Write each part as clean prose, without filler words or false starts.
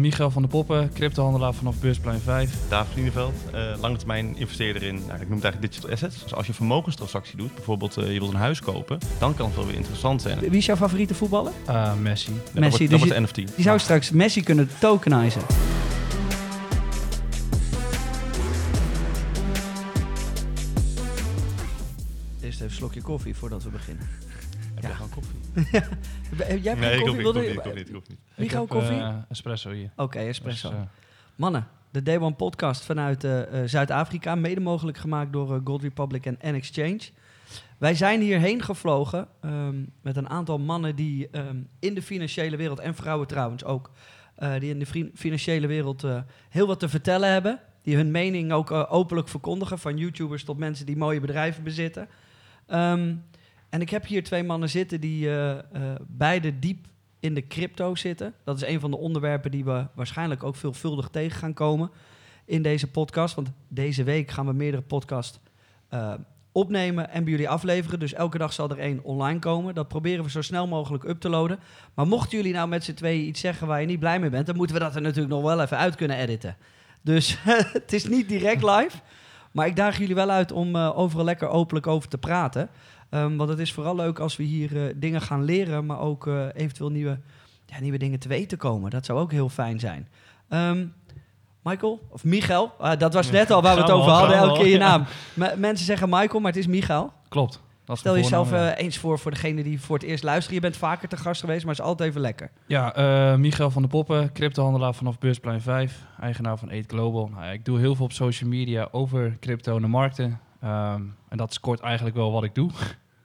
Michael van de Poppen, cryptohandelaar vanaf Beursplein 5. David Lieneveld, lange termijn investeerder in, ik noem het eigenlijk digital assets. Dus als je een vermogenstransactie doet, bijvoorbeeld je wilt een huis kopen, dan kan het wel weer interessant zijn. Wie is jouw favoriete voetballer? Messi. Ja, Messi, dan wordt NFT. Die zou straks Messi kunnen tokenizen. Eerst even een slokje koffie voordat we beginnen. Heb jij gewoon koffie? Jij hebt geen koffie? Nee, ik hoef niet. Wie gaat koffie? Espresso hier. Oké, espresso. Dus, mannen, de Day One podcast vanuit Zuid-Afrika. Mede mogelijk gemaakt door Gold Republic en N-Exchange. Wij zijn hierheen gevlogen met een aantal mannen die in de financiële wereld... en vrouwen trouwens ook, die in de financiële wereld heel wat te vertellen hebben. Die hun mening ook openlijk verkondigen. Van YouTubers tot mensen die mooie bedrijven bezitten. En ik heb hier twee mannen zitten die beide diep in de crypto zitten. Dat is een van de onderwerpen die we waarschijnlijk ook veelvuldig tegen gaan komen in deze podcast. Want deze week gaan we meerdere podcasts opnemen en bij jullie afleveren. Dus elke dag zal er één online komen. Dat proberen we zo snel mogelijk up te loaden. Maar mochten jullie nou met z'n tweeën iets zeggen waar je niet blij mee bent... dan moeten we dat er natuurlijk nog wel even uit kunnen editen. Dus het is niet direct live. Maar ik daag jullie wel uit om overal lekker openlijk over te praten... want het is vooral leuk als we hier dingen gaan leren... maar ook eventueel nieuwe dingen te weten komen. Dat zou ook heel fijn zijn. Michael, of Michael, dat was net al waar we het over hadden. Elke keer je naam. Ja. Mensen zeggen Michael, maar het is Michael. Klopt. Stel jezelf eens voor degene die voor het eerst luisteren. Je bent vaker te gast geweest, maar het is altijd even lekker. Ja, Michael van de Poppen, cryptohandelaar vanaf Beursplein 5. Eigenaar van Eat Global. Nou, ja, ik doe heel veel op social media over crypto en de markten... en dat is kort eigenlijk wel wat ik doe.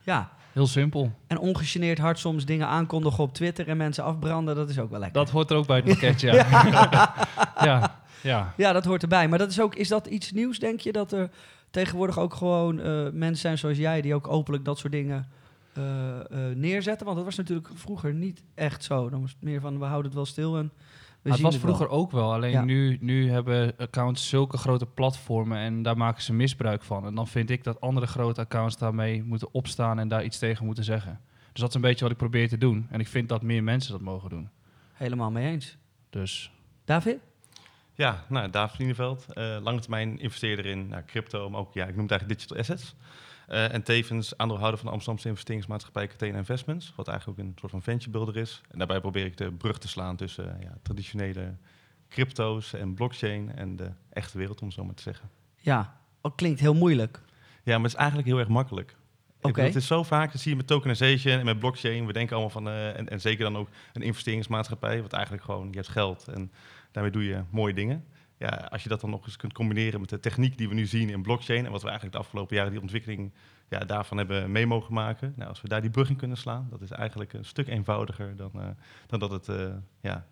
Ja. Heel simpel. En ongegeneerd hard soms dingen aankondigen op Twitter en mensen afbranden, dat is ook wel lekker. Dat hoort er ook bij het pakket, ja. Ja, dat hoort erbij. Maar dat is ook, is dat iets nieuws, denk je? Dat er tegenwoordig ook gewoon mensen zijn zoals jij die ook openlijk dat soort dingen neerzetten? Want dat was natuurlijk vroeger niet echt zo. Dan was het meer van, we houden het wel stil en... Het was vroeger ook wel, alleen nu hebben accounts zulke grote platformen en daar maken ze misbruik van. En dan vind ik dat andere grote accounts daarmee moeten opstaan en daar iets tegen moeten zeggen. Dus dat is een beetje wat ik probeer te doen. En ik vind dat meer mensen dat mogen doen. Helemaal mee eens. Dus. David? Ja, nou, David Lieneveld, lange termijn investeerder in crypto, maar ook, ik noem het eigenlijk digital assets. En tevens aandeelhouder van de Amsterdamse investeringsmaatschappij Catena Investments, wat eigenlijk ook een soort van venture builder is. En daarbij probeer ik de brug te slaan tussen traditionele crypto's en blockchain en de echte wereld, om het zo maar te zeggen. Ja, dat klinkt heel moeilijk. Ja, maar het is eigenlijk heel erg makkelijk. Okay. Het is zo vaak, dat zie je met tokenization en met blockchain, we denken allemaal van, en zeker dan ook een investeringsmaatschappij, wat eigenlijk gewoon, je hebt geld en daarmee doe je mooie dingen. Ja, als je dat dan nog eens kunt combineren met de techniek die we nu zien in blockchain... en wat we eigenlijk de afgelopen jaren die ontwikkeling daarvan hebben mee mogen maken. Nou, als we daar die brug in kunnen slaan, dat is eigenlijk een stuk eenvoudiger dan dat het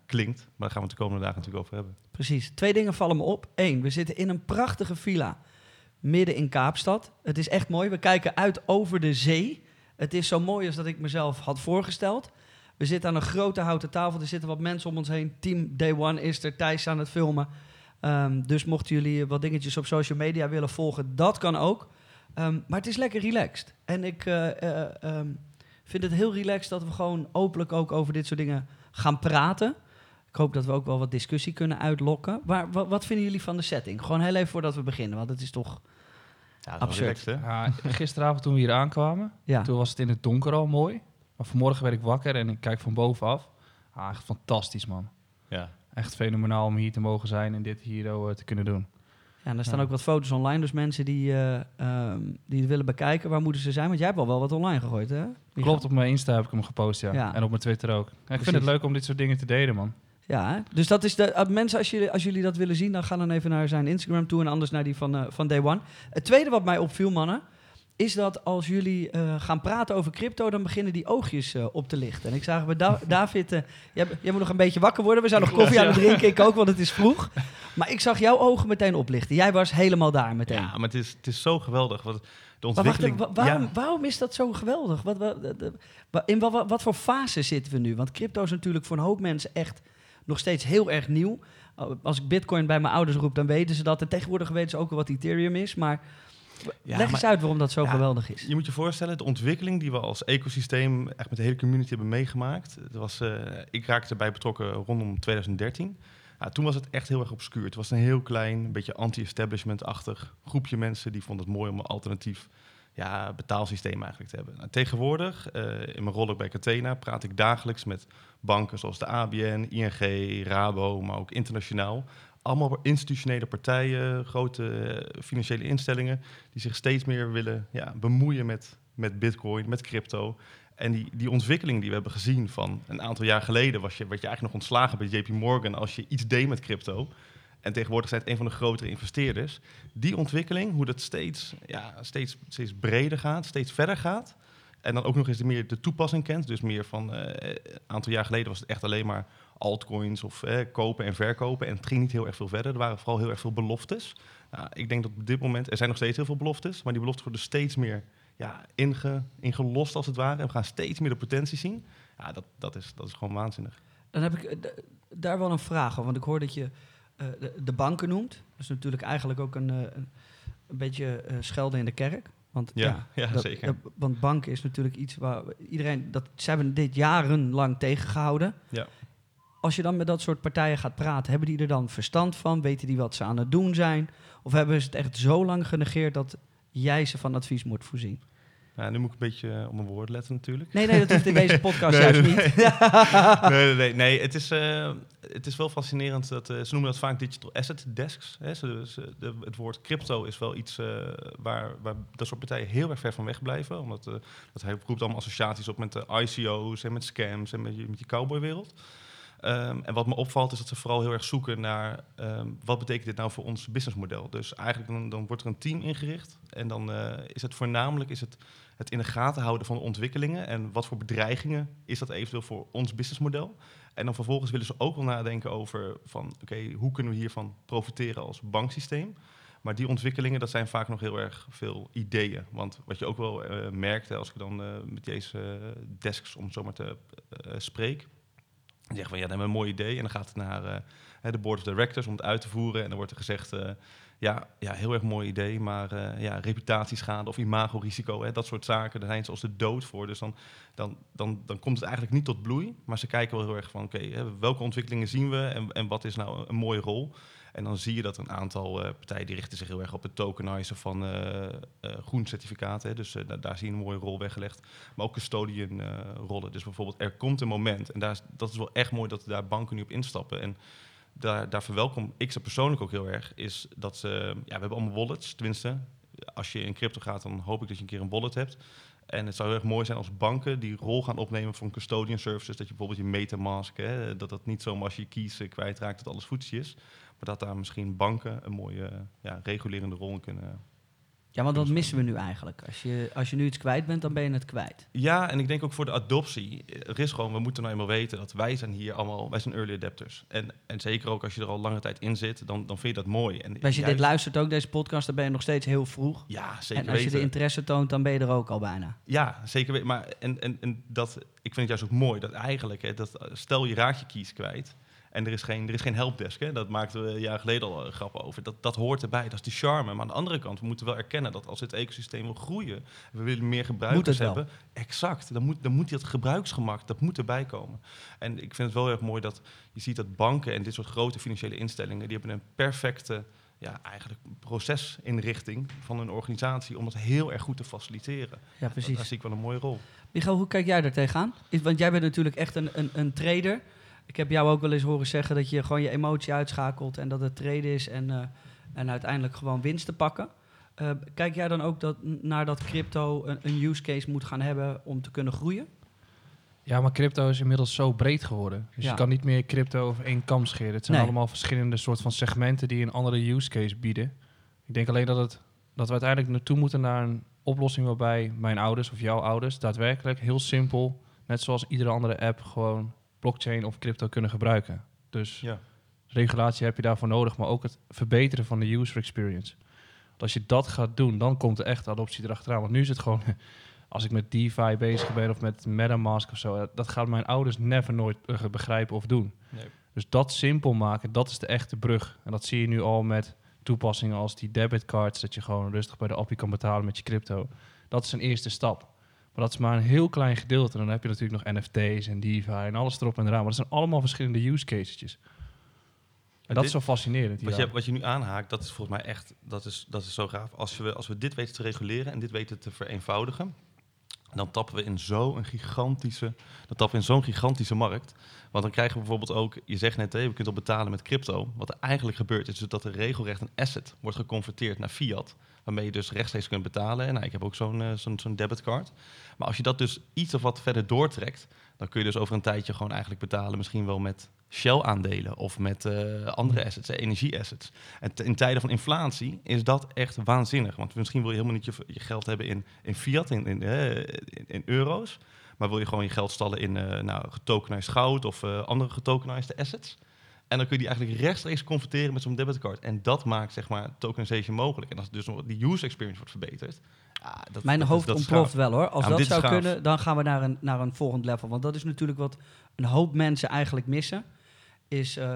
klinkt. Maar daar gaan we het de komende dagen natuurlijk over hebben. Precies. Twee dingen vallen me op. Eén, we zitten in een prachtige villa midden in Kaapstad. Het is echt mooi. We kijken uit over de zee. Het is zo mooi als dat ik mezelf had voorgesteld. We zitten aan een grote houten tafel. Er zitten wat mensen om ons heen. Team Day One is er. Thijs aan het filmen. Dus mochten jullie wat dingetjes op social media willen volgen, dat kan ook. Maar het is lekker relaxed. En ik vind het heel relaxed dat we gewoon openlijk ook over dit soort dingen gaan praten. Ik hoop dat we ook wel wat discussie kunnen uitlokken. Maar wat vinden jullie van de setting? Gewoon heel even voordat we beginnen, want het is toch absurd. Relaxed, hè? Gisteravond toen we hier aankwamen, toen was het in het donker al mooi. Maar vanmorgen werd ik wakker en ik kijk van bovenaf. Echt fantastisch, man. Ja. Echt fenomenaal om hier te mogen zijn en dit hier te kunnen doen. Ja, en er staan ook wat foto's online. Dus mensen die het willen bekijken, waar moeten ze zijn? Want jij hebt al wel wat online gegooid, hè? Klopt, op mijn Insta heb ik hem gepost, ja. En op mijn Twitter ook. Ja, ik vind het leuk om dit soort dingen te delen, man. Ja, hè? Dus dat is mensen, als jullie dat willen zien... dan gaan dan even naar zijn Instagram toe en anders naar die van Day One. Het tweede wat mij opviel, mannen... is dat als jullie gaan praten over crypto... dan beginnen die oogjes op te lichten. En ik zag bij David... jij moet nog een beetje wakker worden. We zijn nog koffie aan het drinken. Ik ook, want het is vroeg. Maar ik zag jouw ogen meteen oplichten. Jij was helemaal daar meteen. Ja, maar het is zo geweldig. Want de ontwikkeling... Maar wacht, waarom is dat zo geweldig? In wat voor fase zitten we nu? Want crypto is natuurlijk voor een hoop mensen echt... nog steeds heel erg nieuw. Als ik Bitcoin bij mijn ouders roep, dan weten ze dat. En tegenwoordig weten ze ook wel wat Ethereum is. Maar... Leg eens uit waarom dat zo geweldig is. Je moet je voorstellen, de ontwikkeling die we als ecosysteem... echt met de hele community hebben meegemaakt. Ik raakte erbij betrokken rondom 2013. Ja, toen was het echt heel erg obscuur. Het was een heel klein, beetje anti-establishment-achtig groepje mensen die vonden het mooi om een alternatief betaalsysteem eigenlijk te hebben. Nou, tegenwoordig, in mijn rol ook bij Catena, praat ik dagelijks met banken zoals de ABN, ING, Rabo, maar ook internationaal. Allemaal institutionele partijen, grote financiële instellingen die zich steeds meer willen bemoeien met Bitcoin, met crypto. En die ontwikkeling die we hebben gezien van een aantal jaar geleden werd je eigenlijk nog ontslagen bij JP Morgan als je iets deed met crypto. En tegenwoordig zijn het een van de grotere investeerders. Die ontwikkeling, hoe dat steeds breder gaat, steeds verder gaat. En dan ook nog eens meer de toepassing kent. Dus meer van een aantal jaar geleden was het echt alleen maar altcoins of kopen en verkopen. En het ging niet heel erg veel verder. Er waren vooral heel erg veel beloftes. Nou, ik denk dat op dit moment, er zijn nog steeds heel veel beloftes. Maar die beloftes worden steeds meer ingelost als het ware. En we gaan steeds meer de potentie zien. Ja, dat is gewoon waanzinnig. Dan heb ik daar wel een vraag over. Want ik hoor dat je de banken noemt. Dat is natuurlijk eigenlijk ook een beetje schelden in de kerk. Want, zeker. Want banken is natuurlijk iets waar iedereen... Ze hebben dit jarenlang tegengehouden. Ja. Als je dan met dat soort partijen gaat praten, hebben die er dan verstand van? Weten die wat ze aan het doen zijn? Of hebben ze het echt zo lang genegeerd dat jij ze van advies moet voorzien? Nou, nu moet ik een beetje op mijn woord letten natuurlijk. Nee, dat hoeft in deze podcast niet. Nee, het is wel fascinerend. Ze noemen dat vaak digital asset desks. Hè? Dus, het woord crypto is wel iets waar dat soort partijen heel erg ver van weg blijven. Omdat dat roept allemaal associaties op met de ICO's en met scams en met die cowboywereld. En wat me opvalt is dat ze vooral heel erg zoeken naar wat betekent dit nou voor ons businessmodel. Dus eigenlijk dan wordt er een team ingericht en dan is het voornamelijk het in de gaten houden van de ontwikkelingen en wat voor bedreigingen is dat eventueel voor ons businessmodel. En dan vervolgens willen ze ook wel nadenken over van oké, hoe kunnen we hiervan profiteren als banksysteem. Maar die ontwikkelingen, dat zijn vaak nog heel erg veel ideeën. Want wat je ook wel merkt, als ik dan met deze desks, om het zo maar te spreek, en zeggen van ja, dat hebben we een mooi idee. En dan gaat het naar de board of directors om het uit te voeren. En dan wordt er gezegd, heel erg mooi idee. Maar reputatieschade of imagorisico, dat soort zaken, daar zijn ze als de dood voor. Dus dan komt het eigenlijk niet tot bloei. Maar ze kijken wel heel erg van oké, welke ontwikkelingen zien we? En wat is nou een mooie rol? En dan zie je dat een aantal partijen die richten zich heel erg op het tokenizen van groen certificaten. Hè. Dus daar zie je een mooie rol weggelegd. Maar ook custodian rollen. Dus bijvoorbeeld er komt een moment. En dat is wel echt mooi dat daar banken nu op instappen. En daar verwelkom ik ze persoonlijk ook heel erg. Is dat ze, we hebben allemaal wallets. Tenminste, als je in crypto gaat, dan hoop ik dat je een keer een wallet hebt. En het zou heel erg mooi zijn als banken die rol gaan opnemen voor een custodian services. Dat je bijvoorbeeld je MetaMask, hè, dat niet zomaar als je keys kwijtraakt, dat alles voetjes is. Maar dat daar misschien banken een mooie regulerende rol in kunnen... Ja, want dat missen we nu eigenlijk. Als je nu iets kwijt bent, dan ben je het kwijt. Ja, en ik denk ook voor de adoptie. Er is gewoon, we moeten nou eenmaal weten dat wij zijn hier allemaal... Wij zijn early adapters. En zeker ook als je er al lange tijd in zit, dan vind je dat mooi. En als je dit luistert ook, deze podcast, dan ben je nog steeds heel vroeg. Ja, zeker weten. En als je de interesse toont, dan ben je er ook al bijna. Ja, zeker weten. Maar ik vind het juist ook mooi dat eigenlijk... stel je raakt je keys kwijt... En er is geen helpdesk, hè? Dat maakten we een jaar geleden al grappen over. Dat hoort erbij, dat is de charme. Maar aan de andere kant, we moeten wel erkennen dat als dit ecosysteem wil groeien... we willen meer gebruikers hebben. Exact, dan moet dat gebruiksgemak, dat moet erbij komen. En ik vind het wel heel erg mooi dat je ziet dat banken... en dit soort grote financiële instellingen, die hebben een perfecte... eigenlijk procesinrichting van een organisatie... om dat heel erg goed te faciliteren. Ja, precies. Daar zie ik wel een mooie rol. Michael, hoe kijk jij daar tegenaan? Want jij bent natuurlijk echt een trader... Ik heb jou ook wel eens horen zeggen dat je gewoon je emotie uitschakelt... en dat het trade is en uiteindelijk gewoon winst te pakken. Kijk jij dan ook naar dat crypto een use case moet gaan hebben om te kunnen groeien? Ja, maar crypto is inmiddels zo breed geworden. Dus je kan niet meer crypto over één kam scheren. Het zijn allemaal verschillende soort van segmenten die een andere use case bieden. Ik denk alleen dat we uiteindelijk naartoe moeten naar een oplossing... waarbij mijn ouders of jouw ouders daadwerkelijk heel simpel... net zoals iedere andere app gewoon... blockchain of crypto kunnen gebruiken. Dus regulatie heb je daarvoor nodig, maar ook het verbeteren van de user experience. Want als je dat gaat doen, dan komt de echte adoptie erachteraan. Want nu is het gewoon, als ik met DeFi bezig ben of met MetaMask of zo, dat gaan mijn ouders nooit begrijpen of doen. Nee. Dus dat simpel maken, dat is de echte brug. En dat zie je nu al met toepassingen als die debitcards, dat je gewoon rustig bij de appie kan betalen met je crypto. Dat is een eerste stap. Maar dat is maar een heel klein gedeelte. Dan heb je natuurlijk nog NFT's en DeFi en alles erop en eraan. Maar dat zijn allemaal verschillende use cases. En dat is zo fascinerend. Wat je nu aanhaakt, dat is volgens mij echt, dat is zo gaaf. Als we dit weten te reguleren en dit weten te vereenvoudigen, dan tappen we in zo'n gigantische markt. Want dan krijgen we bijvoorbeeld ook, je zegt net, we kunnen al betalen met crypto. Wat er eigenlijk gebeurt is dat er regelrecht een asset wordt geconverteerd naar fiat. Waarmee je dus rechtstreeks kunt betalen. En ik heb ook zo'n debitcard. Maar als je dat dus iets of wat verder doortrekt, dan kun je dus over een tijdje gewoon eigenlijk betalen misschien wel met Shell-aandelen of met andere assets, energie-assets. En in tijden van inflatie is dat echt waanzinnig. Want misschien wil je helemaal niet je geld hebben in fiat, in euro's. Maar wil je gewoon je geld stallen in getokenized goud of andere getokenized assets. En dan kun je die eigenlijk rechtstreeks converteren met zo'n debitcard. En dat maakt, zeg maar, tokenization mogelijk. En als dus die user experience wordt verbeterd. Ja, mijn hoofd ontploft wel, hoor. Als dat zou kunnen, dan gaan we naar een volgend level. Want dat is natuurlijk wat een hoop mensen eigenlijk missen.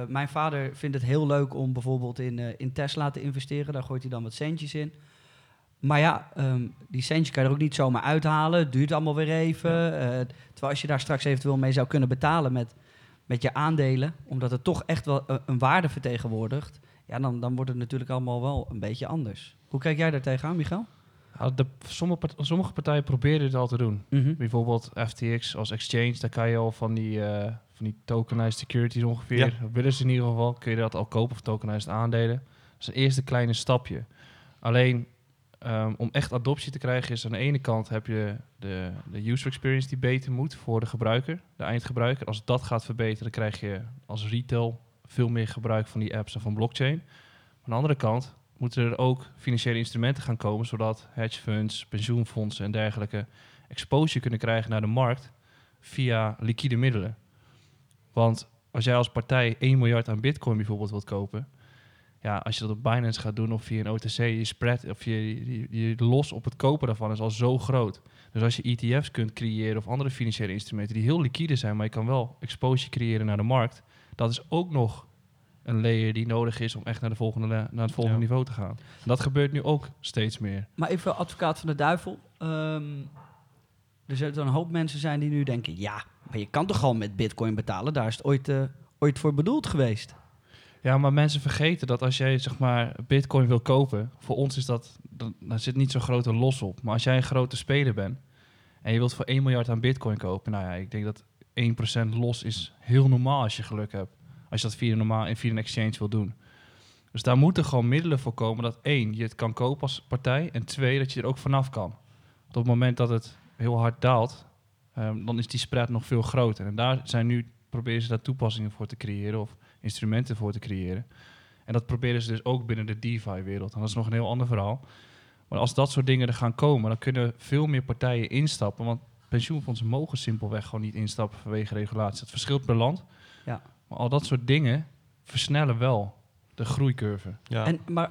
Mijn vader vindt het heel leuk om bijvoorbeeld in Tesla te investeren. Daar gooit hij dan wat centjes in. Maar ja, die centjes kan je er ook niet zomaar uithalen. Het duurt allemaal weer even. Ja. Terwijl als je daar straks eventueel mee zou kunnen betalen met je aandelen, omdat het toch echt wel een waarde vertegenwoordigt, ja, dan wordt het natuurlijk allemaal wel een beetje anders. Hoe kijk jij daar tegenaan, Michael? Ja, sommige partijen proberen dit al te doen. Mm-hmm. Bijvoorbeeld FTX als exchange, daar kan je al van die tokenized securities ongeveer, ja, willen ze in ieder geval, kun je dat al kopen of tokenized aandelen. Dat is een eerste kleine stapje. Alleen, om echt adoptie te krijgen is aan de ene kant heb je de user experience die beter moet voor de gebruiker, de eindgebruiker. Als dat gaat verbeteren, krijg je als retail veel meer gebruik van die apps en van blockchain. Aan de andere kant moeten er ook financiële instrumenten gaan komen, zodat hedge funds, pensioenfondsen en dergelijke exposure kunnen krijgen naar de markt via liquide middelen. Want als jij als partij 1 miljard aan bitcoin bijvoorbeeld wilt kopen, ja, als je dat op Binance gaat doen of via een OTC, je spread of je los op het kopen daarvan is al zo groot. Dus als je ETF's kunt creëren of andere financiële instrumenten die heel liquide zijn, maar je kan wel exposure creëren naar de markt, dat is ook nog een layer die nodig is om echt naar het volgende niveau te gaan. En dat gebeurt nu ook steeds meer. Maar even advocaat van de duivel. Er zullen een hoop mensen zijn die nu denken, ja, maar je kan toch gewoon met bitcoin betalen? Daar is het ooit voor bedoeld geweest. Ja, maar mensen vergeten dat als jij, zeg maar, bitcoin wil kopen, voor ons is dat, daar zit niet zo'n grote los op. Maar als jij een grote speler bent en je wilt voor 1 miljard aan bitcoin kopen, nou ja, ik denk dat 1% los is heel normaal als je geluk hebt. Als je dat via een exchange wil doen. Dus daar moeten gewoon middelen voor komen dat 1, je het kan kopen als partij, en 2, dat je er ook vanaf kan. Want op het moment dat het heel hard daalt, dan is die spread nog veel groter. En daar zijn nu, proberen ze daar toepassingen voor te creëren of instrumenten voor te creëren. En dat proberen ze dus ook binnen de DeFi-wereld. En dat is nog een heel ander verhaal. Maar als dat soort dingen er gaan komen, dan kunnen veel meer partijen instappen. Want pensioenfondsen mogen simpelweg gewoon niet instappen vanwege regulatie. Dat verschilt per land. Ja. Maar al dat soort dingen versnellen wel de groeicurve. Ja. Maar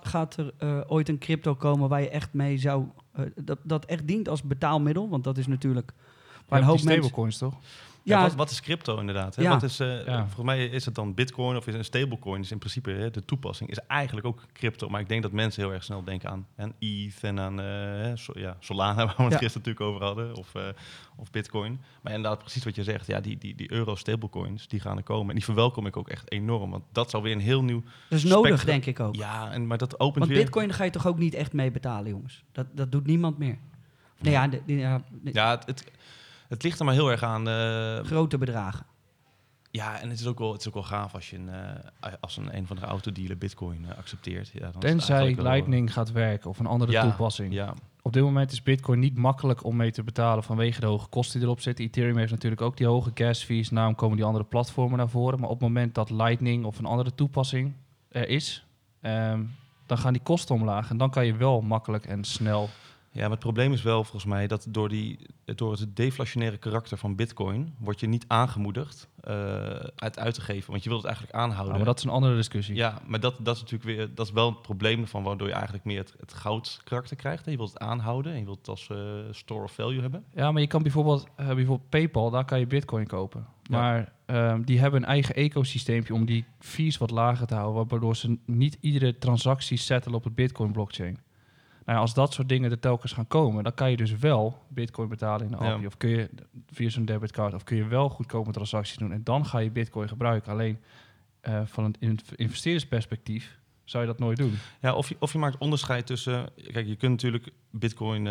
gaat er ooit een crypto komen waar je echt mee zou, dat echt dient als betaalmiddel? Want dat is natuurlijk, maar een hoop stablecoins, toch? Ja, wat is crypto inderdaad? Hè? Ja. Volgens mij is het dan bitcoin of is een stablecoin. Dus in principe, de toepassing is eigenlijk ook crypto. Maar ik denk dat mensen heel erg snel denken aan ETH en aan Solana, waar we het gisteren natuurlijk over hadden. Of bitcoin. Maar inderdaad, precies wat je zegt. Ja, die euro stablecoins, die gaan er komen. En die verwelkom ik ook echt enorm. Want dat zal weer een heel nieuw Dat is spectrum. Nodig, denk ik ook. Ja, maar dat opent want weer. Want bitcoin ga je toch ook niet echt mee betalen, jongens? Dat doet niemand meer. Nee, ja, het ligt er maar heel erg aan. Grote bedragen. Ja, en het is ook wel gaaf als je als een van de autodealer bitcoin accepteert. Ja, dan tenzij Lightning gaat werken of een andere toepassing. Ja. Op dit moment is bitcoin niet makkelijk om mee te betalen vanwege de hoge kosten die erop zitten. Ethereum heeft natuurlijk ook die hoge gas fees. Daarom komen die andere platformen naar voren. Maar op het moment dat Lightning of een andere toepassing er is, dan gaan die kosten omlaag. En dan kan je wel makkelijk en snel. Ja, maar het probleem is wel volgens mij dat door het deflationaire karakter van bitcoin word je niet aangemoedigd het uit te geven. Want je wilt het eigenlijk aanhouden. Ja, maar dat is een andere discussie. Ja, maar dat is natuurlijk weer, dat is wel het probleem van waardoor je eigenlijk meer het goud karakter krijgt. Hè? Je wilt het aanhouden en je wilt het als store of value hebben. Ja, maar je kan bijvoorbeeld PayPal, daar kan je bitcoin kopen. Ja. Maar die hebben een eigen ecosysteempje om die fees wat lager te houden, waardoor ze niet iedere transactie settelen op het bitcoin blockchain. Nou ja, als dat soort dingen er telkens gaan komen, dan kan je dus wel bitcoin betalen in de API. Ja. Of kun je via zo'n debitcard, of kun je wel goedkope transacties doen. En dan ga je bitcoin gebruiken. Alleen van een investeerdersperspectief zou je dat nooit doen. Ja, of je maakt onderscheid tussen... Kijk, je kunt natuurlijk Bitcoin...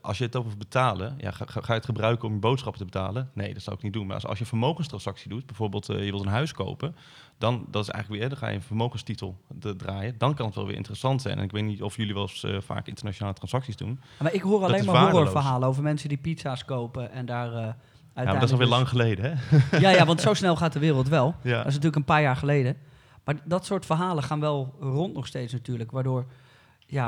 als je het over betalen... Ja, ga je het gebruiken om je boodschappen te betalen? Nee, dat zou ik niet doen. Maar als je een vermogenstransactie doet... bijvoorbeeld je wilt een huis kopen... dan dat is eigenlijk weer, dan ga je een vermogenstitel draaien. Dan kan het wel weer interessant zijn. En ik weet niet of jullie wel eens vaak internationale transacties doen. Maar ik hoor alleen maar horrorverhalen over mensen die pizza's kopen... en daar... ja, maar dat is alweer lang geleden, hè? Ja, want zo snel gaat de wereld wel. Ja. Dat is natuurlijk een paar jaar geleden. Maar dat soort verhalen gaan wel rond nog steeds natuurlijk. Waardoor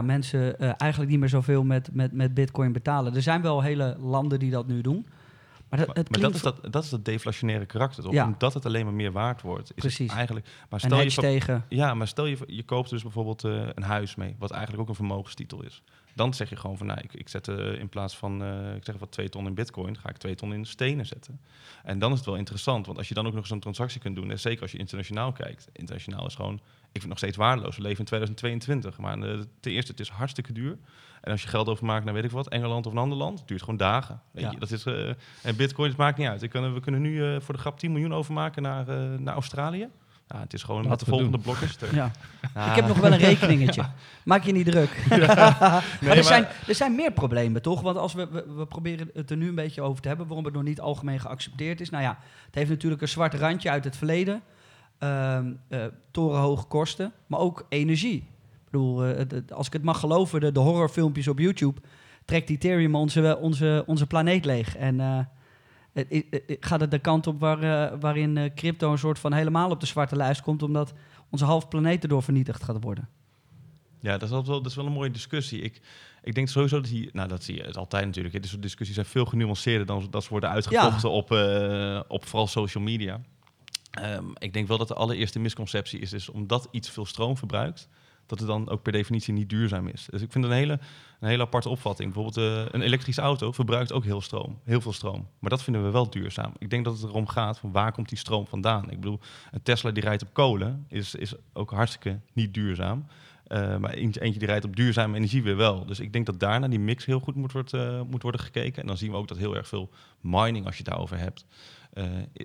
mensen eigenlijk niet meer zoveel met bitcoin betalen. Er zijn wel hele landen die dat nu doen. Maar dat is dat deflationaire karakter, toch? Ja. Omdat het alleen maar meer waard wordt. Precies. Eigenlijk, maar stel je tegen. Ja, maar stel je koopt dus bijvoorbeeld een huis mee, wat eigenlijk ook een vermogenstitel is. Dan zeg je gewoon van, nou, ik zet in plaats van, ik zeg wat 2 ton in bitcoin, ga ik 2 ton in stenen zetten. En dan is het wel interessant, want als je dan ook nog zo'n transactie kunt doen, en zeker als je internationaal kijkt. Internationaal is gewoon, ik vind het nog steeds waardeloos. We leven in 2022, maar ten eerste, het is hartstikke duur. En als je geld overmaakt naar, weet ik wat, Engeland of een ander land, duurt gewoon dagen. Weet je, dat is, en bitcoin, het maakt niet uit. We kunnen nu voor de grap 10 miljoen overmaken naar Australië. Ja, het is gewoon wat de volgende blok is. Ja. Ah. Ik heb nog wel een rekeningetje. Maak je niet druk. Ja. Maar er zijn meer problemen, toch? Want als we proberen het er nu een beetje over te hebben... waarom het nog niet algemeen geaccepteerd is. Nou ja, het heeft natuurlijk een zwart randje uit het verleden. Torenhoge kosten, maar ook energie. Ik bedoel, als ik het mag geloven, de horrorfilmpjes op YouTube... trekt Ethereum onze planeet leeg. En... gaat het de kant op waarin crypto een soort van helemaal op de zwarte lijst komt... omdat onze halve planeet erdoor vernietigd gaat worden? Ja, dat is wel een mooie discussie. Ik denk sowieso dat dat zie je het altijd natuurlijk. Dit soort discussies zijn veel genuanceerder dan dat ze worden uitgevochten op vooral social media. Ik denk wel dat de allereerste misconceptie is omdat iets veel stroom verbruikt... dat het dan ook per definitie niet duurzaam is. Dus ik vind het een hele aparte opvatting. Bijvoorbeeld een elektrische auto verbruikt ook heel veel stroom. Maar dat vinden we wel duurzaam. Ik denk dat het erom gaat van waar komt die stroom vandaan. Ik bedoel, een Tesla die rijdt op kolen is ook hartstikke niet duurzaam. Maar eentje die rijdt op duurzame energie weer wel. Dus ik denk dat daarna die mix heel goed moet worden gekeken. En dan zien we ook dat heel erg veel mining, als je het daarover hebt...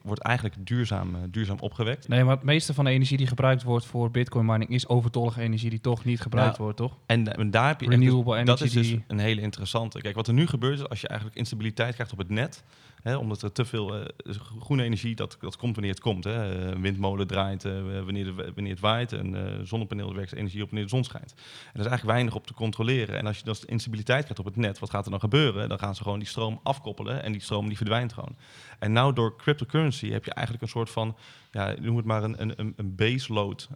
wordt eigenlijk duurzaam opgewekt. Nee, maar het meeste van de energie die gebruikt wordt voor bitcoin mining... is overtollige energie die toch niet gebruikt wordt, toch? En daar heb je renewable energy. Dat is dus een hele interessante. Kijk, wat er nu gebeurt is als je eigenlijk instabiliteit krijgt op het net... Hè, omdat er te veel groene energie, dat komt wanneer het komt. Hè. Windmolen draait wanneer het waait. Een zonnepaneel werkt energie op wanneer de zon schijnt. En er is eigenlijk weinig op te controleren. En als je dan instabiliteit krijgt op het net, wat gaat er dan gebeuren? Dan gaan ze gewoon die stroom afkoppelen en die stroom die verdwijnt gewoon. En nou door cryptocurrency heb je eigenlijk een soort van, noem het maar een baseload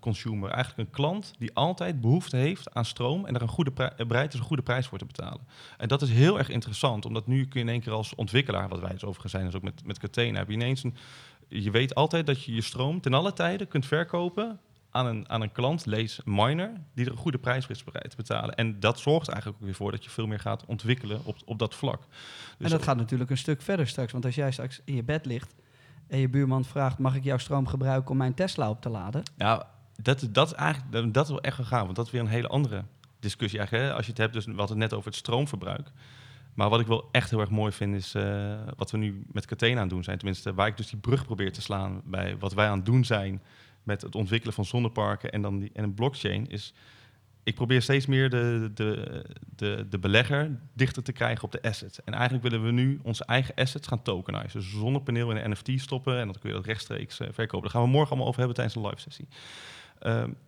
consumer. Eigenlijk een klant die altijd behoefte heeft aan stroom en daar een goede prijs voor te betalen. En dat is heel erg interessant, omdat nu kun je in één keer als ontwikkelaar, wat wij dus overigens zijn, dus ook met Catena, heb je ineens je weet altijd dat je je stroom ten alle tijden kunt verkopen aan een klant, lees miner, die er een goede prijs voor is bereid te betalen. En dat zorgt eigenlijk ook weer voor dat je veel meer gaat ontwikkelen op dat vlak. Dus en dat gaat natuurlijk een stuk verder straks, want als jij straks in je bed ligt en je buurman vraagt, mag ik jouw stroom gebruiken om mijn Tesla op te laden? Ja, dat is wel echt gaaf, want dat is weer een hele andere discussie eigenlijk. Hè? Als je het hebt, dus we hadden het net over het stroomverbruik. Maar wat ik wel echt heel erg mooi vind is wat we nu met Catena aan doen zijn. Tenminste, waar ik dus die brug probeer te slaan bij wat wij aan het doen zijn met het ontwikkelen van zonneparken en een blockchain is... Ik probeer steeds meer de belegger dichter te krijgen op de asset. En eigenlijk willen we nu onze eigen assets gaan tokenizen. Dus zonnepaneel in een NFT stoppen en dan kun je dat rechtstreeks verkopen. Daar gaan we morgen allemaal over hebben tijdens een live sessie.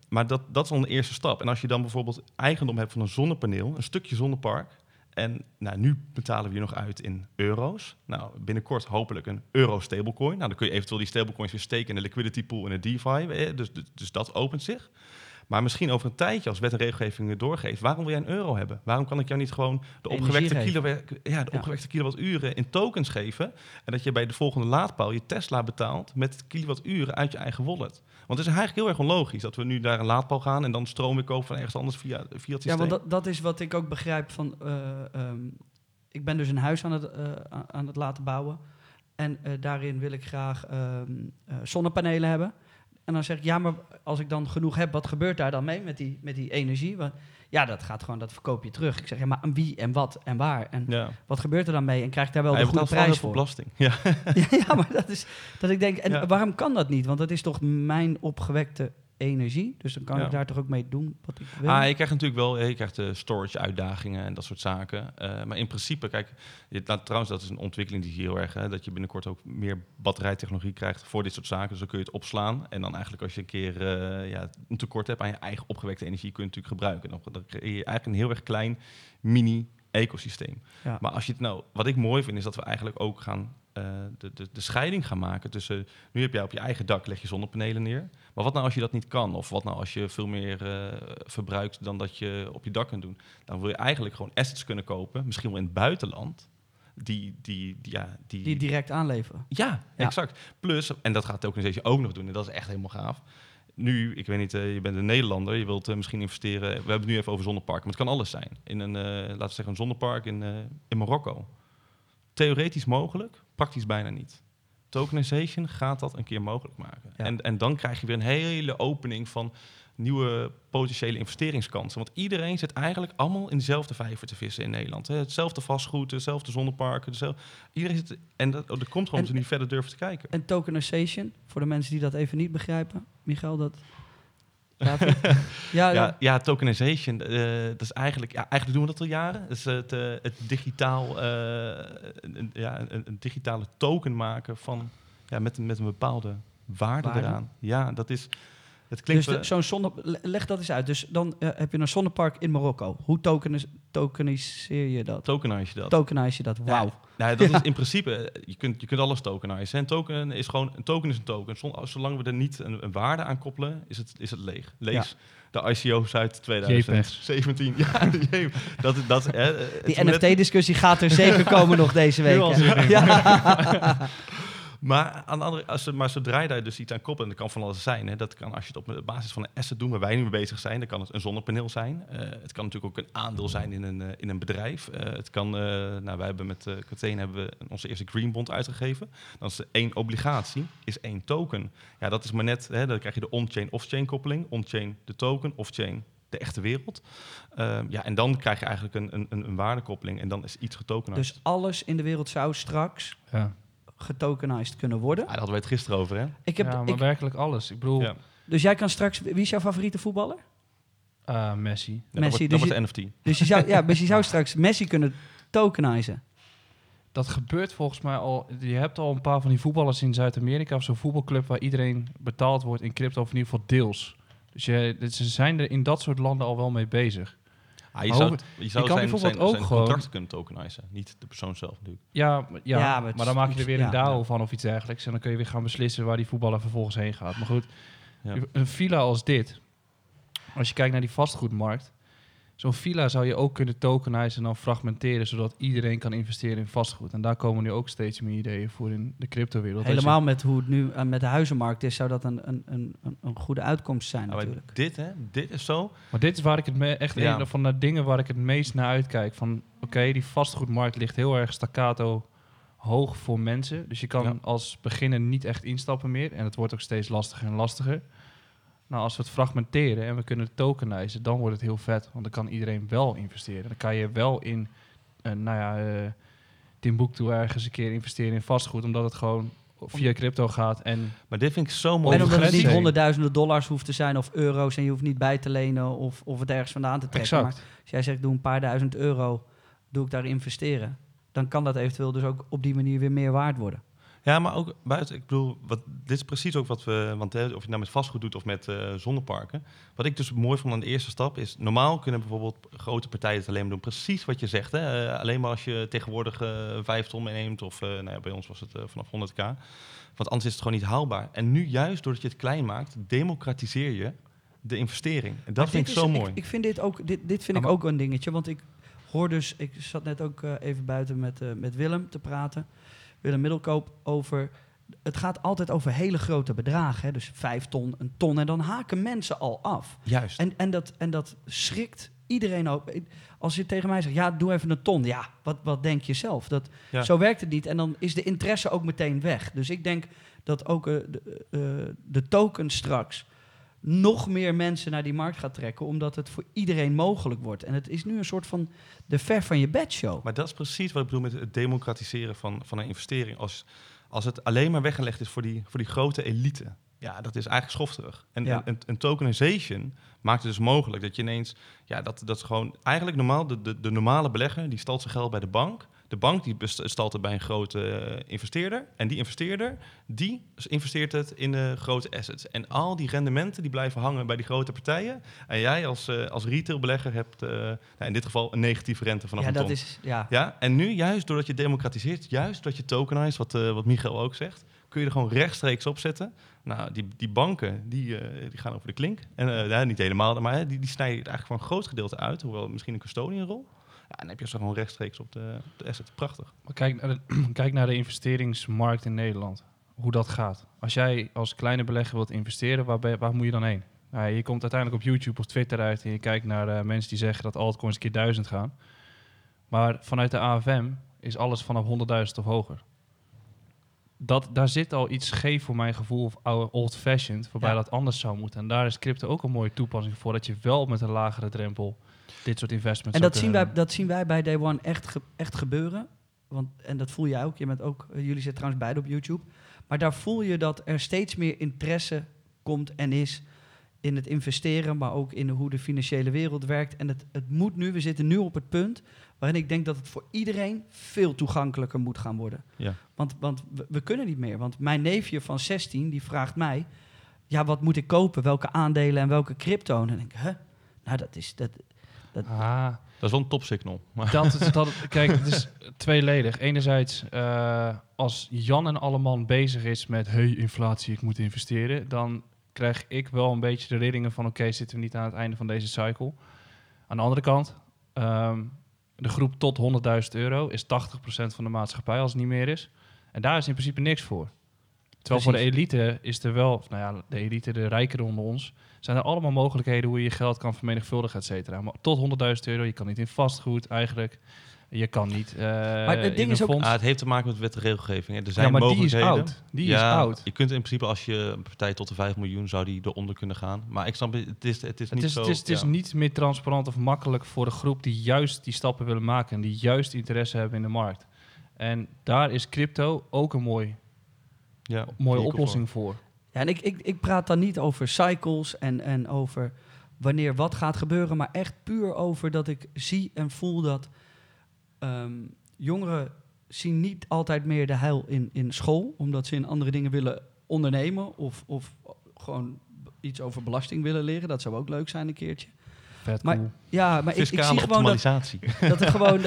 Maar dat is al de eerste stap. En als je dan bijvoorbeeld eigendom hebt van een zonnepaneel, een stukje zonnepark... En nu betalen we je nog uit in euro's. Nou, binnenkort hopelijk een euro-stablecoin. Nou, dan kun je eventueel die stablecoins weer steken in de liquidity pool in de DeFi. Dus dat opent zich. Maar misschien over een tijdje, als wet en regelgeving doorgeeft... waarom wil jij een euro hebben? Waarom kan ik jou niet gewoon de opgewekte kilowatturen in tokens geven... en dat je bij de volgende laadpaal je Tesla betaalt... met kilowatturen uit je eigen wallet? Want het is eigenlijk heel erg onlogisch dat we nu naar een laadpaal gaan... en dan stroom weer kopen van ergens anders via het systeem. Ja, want dat is wat ik ook begrijp van... ik ben dus een huis aan het laten bouwen... en daarin wil ik graag zonnepanelen hebben... En dan zeg ik, ja, maar als ik dan genoeg heb, wat gebeurt daar dan mee met die energie? Want, ja, dat gaat gewoon, dat verkoop je terug. Ik zeg, ja, maar aan wie en wat en waar? En wat gebeurt er dan mee? En krijg ik daar wel de goede prijs voor? Belasting. Ja. Ja, maar dat is dat ik denk, en waarom kan dat niet? Want dat is toch mijn opgewekte energie, dus dan kan ik daar toch ook mee doen wat ik wil. Ah, je krijgt natuurlijk wel, je krijgt storage-uitdagingen en dat soort zaken. Maar in principe, kijk, trouwens, dat is een ontwikkeling die heel erg, hè, dat je binnenkort ook meer batterijtechnologie krijgt voor dit soort zaken. Dus dan kun je het opslaan en dan eigenlijk als je een keer een tekort hebt aan je eigen opgewekte energie, kun je het natuurlijk gebruiken. Dan creëer je eigenlijk een heel erg klein mini-ecosysteem. Ja. Maar als je het nou, wat ik mooi vind, is dat we eigenlijk ook gaan de scheiding gaan maken tussen, nu heb jij op je eigen dak, leg je zonnepanelen neer. Maar wat nou als je dat niet kan? Of wat nou als je veel meer verbruikt dan dat je op je dak kunt doen? Dan wil je eigenlijk gewoon assets kunnen kopen, misschien wel in het buitenland, die direct aanleveren. Ja, ja, exact. Plus, en dat gaat de organisatie ook nog doen, en dat is echt helemaal gaaf. Nu, ik weet niet, je bent een Nederlander, je wilt misschien investeren. We hebben het nu even over zonneparken, maar het kan alles zijn. In een, laten we zeggen, een zonnepark in Marokko. Theoretisch mogelijk, praktisch bijna niet. Tokenization gaat dat een keer mogelijk maken. Ja. En dan krijg je weer een hele opening van nieuwe potentiële investeringskansen. Want iedereen zit eigenlijk allemaal in dezelfde vijver te vissen in Nederland. Hetzelfde vastgoed, dezelfde zonneparken. Iedereen zit, en dat er komt gewoon ze niet verder durven te kijken. En tokenization, voor de mensen die dat even niet begrijpen. Michael, dat... tokenization, dat is eigenlijk... Ja, eigenlijk doen we dat al jaren. Dus het digitaal... een digitale token maken van... Ja, met een bepaalde waarde eraan. Ja, dat is... Het klinkt dus zo'n leg dat eens uit. Dus dan heb je een zonnepark in Marokko. Hoe tokeniseer je dat? Tokenize je dat. Wauw. Ja. Nou, dat is in principe... Je kunt alles tokenizen. En token is gewoon... Een token is een token. Zolang we er niet een waarde aan koppelen, is het leeg. Lees de ICO's uit 2017. Ja, die NFT-discussie gaat er zeker komen nog deze week. Maar, aan de andere, maar zodra je daar dus iets aan koppelt, en dat kan van alles zijn. Hè, dat kan, als je het op basis van een asset doet waar wij nu mee bezig zijn, dan kan het een zonnepaneel zijn. Het kan natuurlijk ook een aandeel zijn in een bedrijf. Het kan, wij hebben met Catena onze eerste Green Bond uitgegeven. Dan is 1 obligatie, is 1 token. Ja, dat is maar net, hè, dan krijg je de on-chain, off-chain koppeling. On-chain de token, off-chain de echte wereld. En dan krijg je eigenlijk een waardekoppeling en dan is iets getokenized. Dus alles in de wereld zou straks... Ja. Getokenized kunnen worden. Daar hadden we het gisteren over, hè? Werkelijk alles. Ik bedoel... Ja. Dus jij kan straks... Wie is jouw favoriete voetballer? Messi. Ja, Messi. Dan wordt de NFT. Dus je zou, zou straks Messi kunnen tokenizen. Dat gebeurt volgens mij al... Je hebt al een paar van die voetballers in Zuid-Amerika of zo'n voetbalclub waar iedereen betaald wordt in crypto, of in ieder geval deels. Dus ze zijn er in dat soort landen al wel mee bezig. Ah, je zou kan bijvoorbeeld ook zijn contract kunnen tokenizen, niet de persoon zelf natuurlijk. Maar dan maak je er weer een DAO van of iets dergelijks. En dan kun je weer gaan beslissen waar die voetballer vervolgens heen gaat. Maar goed, een villa als dit, als je kijkt naar die vastgoedmarkt, zo'n villa zou je ook kunnen tokenizen en dan fragmenteren, zodat iedereen kan investeren in vastgoed. En daar komen nu ook steeds meer ideeën voor in de cryptowereld. Helemaal met hoe het nu met de huizenmarkt is, zou dat een goede uitkomst zijn natuurlijk. Dit is zo. Maar dit is waar ik het echt een van de dingen waar ik het meest naar uitkijk. Van oké, die vastgoedmarkt ligt heel erg staccato hoog voor mensen. Dus je kan als beginner niet echt instappen meer. En het wordt ook steeds lastiger en lastiger. Nou, als we het fragmenteren en we kunnen het tokenizen, dan wordt het heel vet. Want dan kan iedereen wel investeren. Dan kan je wel in Timbuktu ergens een keer investeren in vastgoed, omdat het gewoon via crypto gaat. Maar dit vind ik zo mooi. En omdat het niet honderdduizenden dollars hoeft te zijn of euro's en je hoeft niet bij te lenen of het ergens vandaan te trekken. Exact. Maar als jij zegt, doe een paar duizend euro, doe ik daar investeren. Dan kan dat eventueel dus ook op die manier weer meer waard worden. Ja, maar ook buiten, ik bedoel, dit is precies ook wat we... Want of je het nou met vastgoed doet of met zonneparken. Wat ik dus mooi vond aan de eerste stap is... Normaal kunnen bijvoorbeeld grote partijen het alleen maar doen. Precies wat je zegt, hè. Alleen maar als je tegenwoordig 5 ton meeneemt. Of bij ons was het vanaf 100.000. Want anders is het gewoon niet haalbaar. En nu juist doordat je het klein maakt, democratiseer je de investering. En dat vind ik zo mooi. Ik vind dit ook, dit vind ik ook een dingetje. Want ik hoor dus... Ik zat net ook even buiten met Willem te praten... Willem Middelkoop over... Het gaat altijd over hele grote bedragen. Hè? Dus 5 ton, een ton. En dan haken mensen al af. Juist. En dat schrikt iedereen ook. Als je tegen mij zegt, ja, doe even een ton. Ja, wat denk je zelf? Zo werkt het niet. En dan is de interesse ook meteen weg. Dus ik denk dat ook de token straks nog meer mensen naar die markt gaat trekken, omdat het voor iedereen mogelijk wordt. En het is nu een soort van de ver van je bed show. Maar dat is precies wat ik bedoel met het democratiseren van een investering. Als het alleen maar weggelegd is voor die grote elite. Ja, dat is eigenlijk schofterig. En tokenization maakt het dus mogelijk dat je ineens... Ja, dat is gewoon eigenlijk normaal. De normale belegger, die stalt zijn geld bij de bank. De bank die stalt het bij een grote investeerder. En die investeerder, die investeert het in de grote assets. En al die rendementen die blijven hangen bij die grote partijen. En jij als retailbelegger hebt in dit geval een negatieve rente vanaf een ton. Ja. En nu, juist doordat je democratiseert, juist doordat je tokenized, wat Michael ook zegt, kun je er gewoon rechtstreeks op zetten. Nou, die banken, die gaan over de klink. En niet helemaal, maar die snijden het eigenlijk voor een groot gedeelte uit. Hoewel misschien een custodianrol. Ja, dan heb je ze gewoon rechtstreeks op de asset. Prachtig. Maar kijk naar de investeringsmarkt in Nederland. Hoe dat gaat. Als jij als kleine belegger wilt investeren, waar moet je dan heen? Nou, je komt uiteindelijk op YouTube of Twitter uit en je kijkt naar mensen die zeggen dat altcoins een keer 1000 gaan. Maar vanuit de AFM is alles vanaf 100.000 of hoger. Daar zit al iets scheef voor mijn gevoel, of old-fashioned, waarbij dat anders zou moeten. En daar is crypto ook een mooie toepassing voor, dat je wel met een lagere drempel dit soort investments... En dat zien wij bij Day One echt gebeuren. En dat voel jij ook. Jullie zitten trouwens beide op YouTube. Maar daar voel je dat er steeds meer interesse komt en is in het investeren, maar ook in hoe de financiële wereld werkt. En het moet nu, we zitten nu op het punt waarin ik denk dat het voor iedereen veel toegankelijker moet gaan worden. Ja. Want we kunnen niet meer. Want mijn neefje van 16, die vraagt mij, ja, wat moet ik kopen? Welke aandelen en welke crypto? En dan denk ik, hè? Nou, dat is wel een topsignal. Kijk, het is tweeledig. Enerzijds, als Jan en Alleman bezig is met inflatie, ik moet investeren, dan krijg ik wel een beetje de rillingen van oké, zitten we niet aan het einde van deze cycle. Aan de andere kant, de groep tot €100.000 is 80% van de maatschappij als het niet meer is. En daar is in principe niks voor. Terwijl voor de elite is er wel, de elite, de rijkeren onder ons, zijn er allemaal mogelijkheden hoe je je geld kan vermenigvuldigen, et cetera. Maar tot €100.000, je kan niet in vastgoed eigenlijk. Je kan niet maar het ding is ook fonds. Het heeft te maken met wet en regelgeving. Hè. Er zijn maar mogelijkheden. Die is oud. Je kunt in principe, als je een partij tot de 5 miljoen... zou die eronder kunnen gaan. Maar ik snap, het is niet meer transparant of makkelijk voor de groep die juist die stappen willen maken en die juist interesse hebben in de markt. En daar is crypto ook een mooie oplossing voor. Ja, en ik praat dan niet over cycles en over wanneer wat gaat gebeuren, maar echt puur over dat ik zie en voel dat jongeren zien niet altijd meer de heil in school, omdat ze in andere dingen willen ondernemen of gewoon iets over belasting willen leren. Dat zou ook leuk zijn een keertje. Vet maar, cool. Ja, maar ik zie gewoon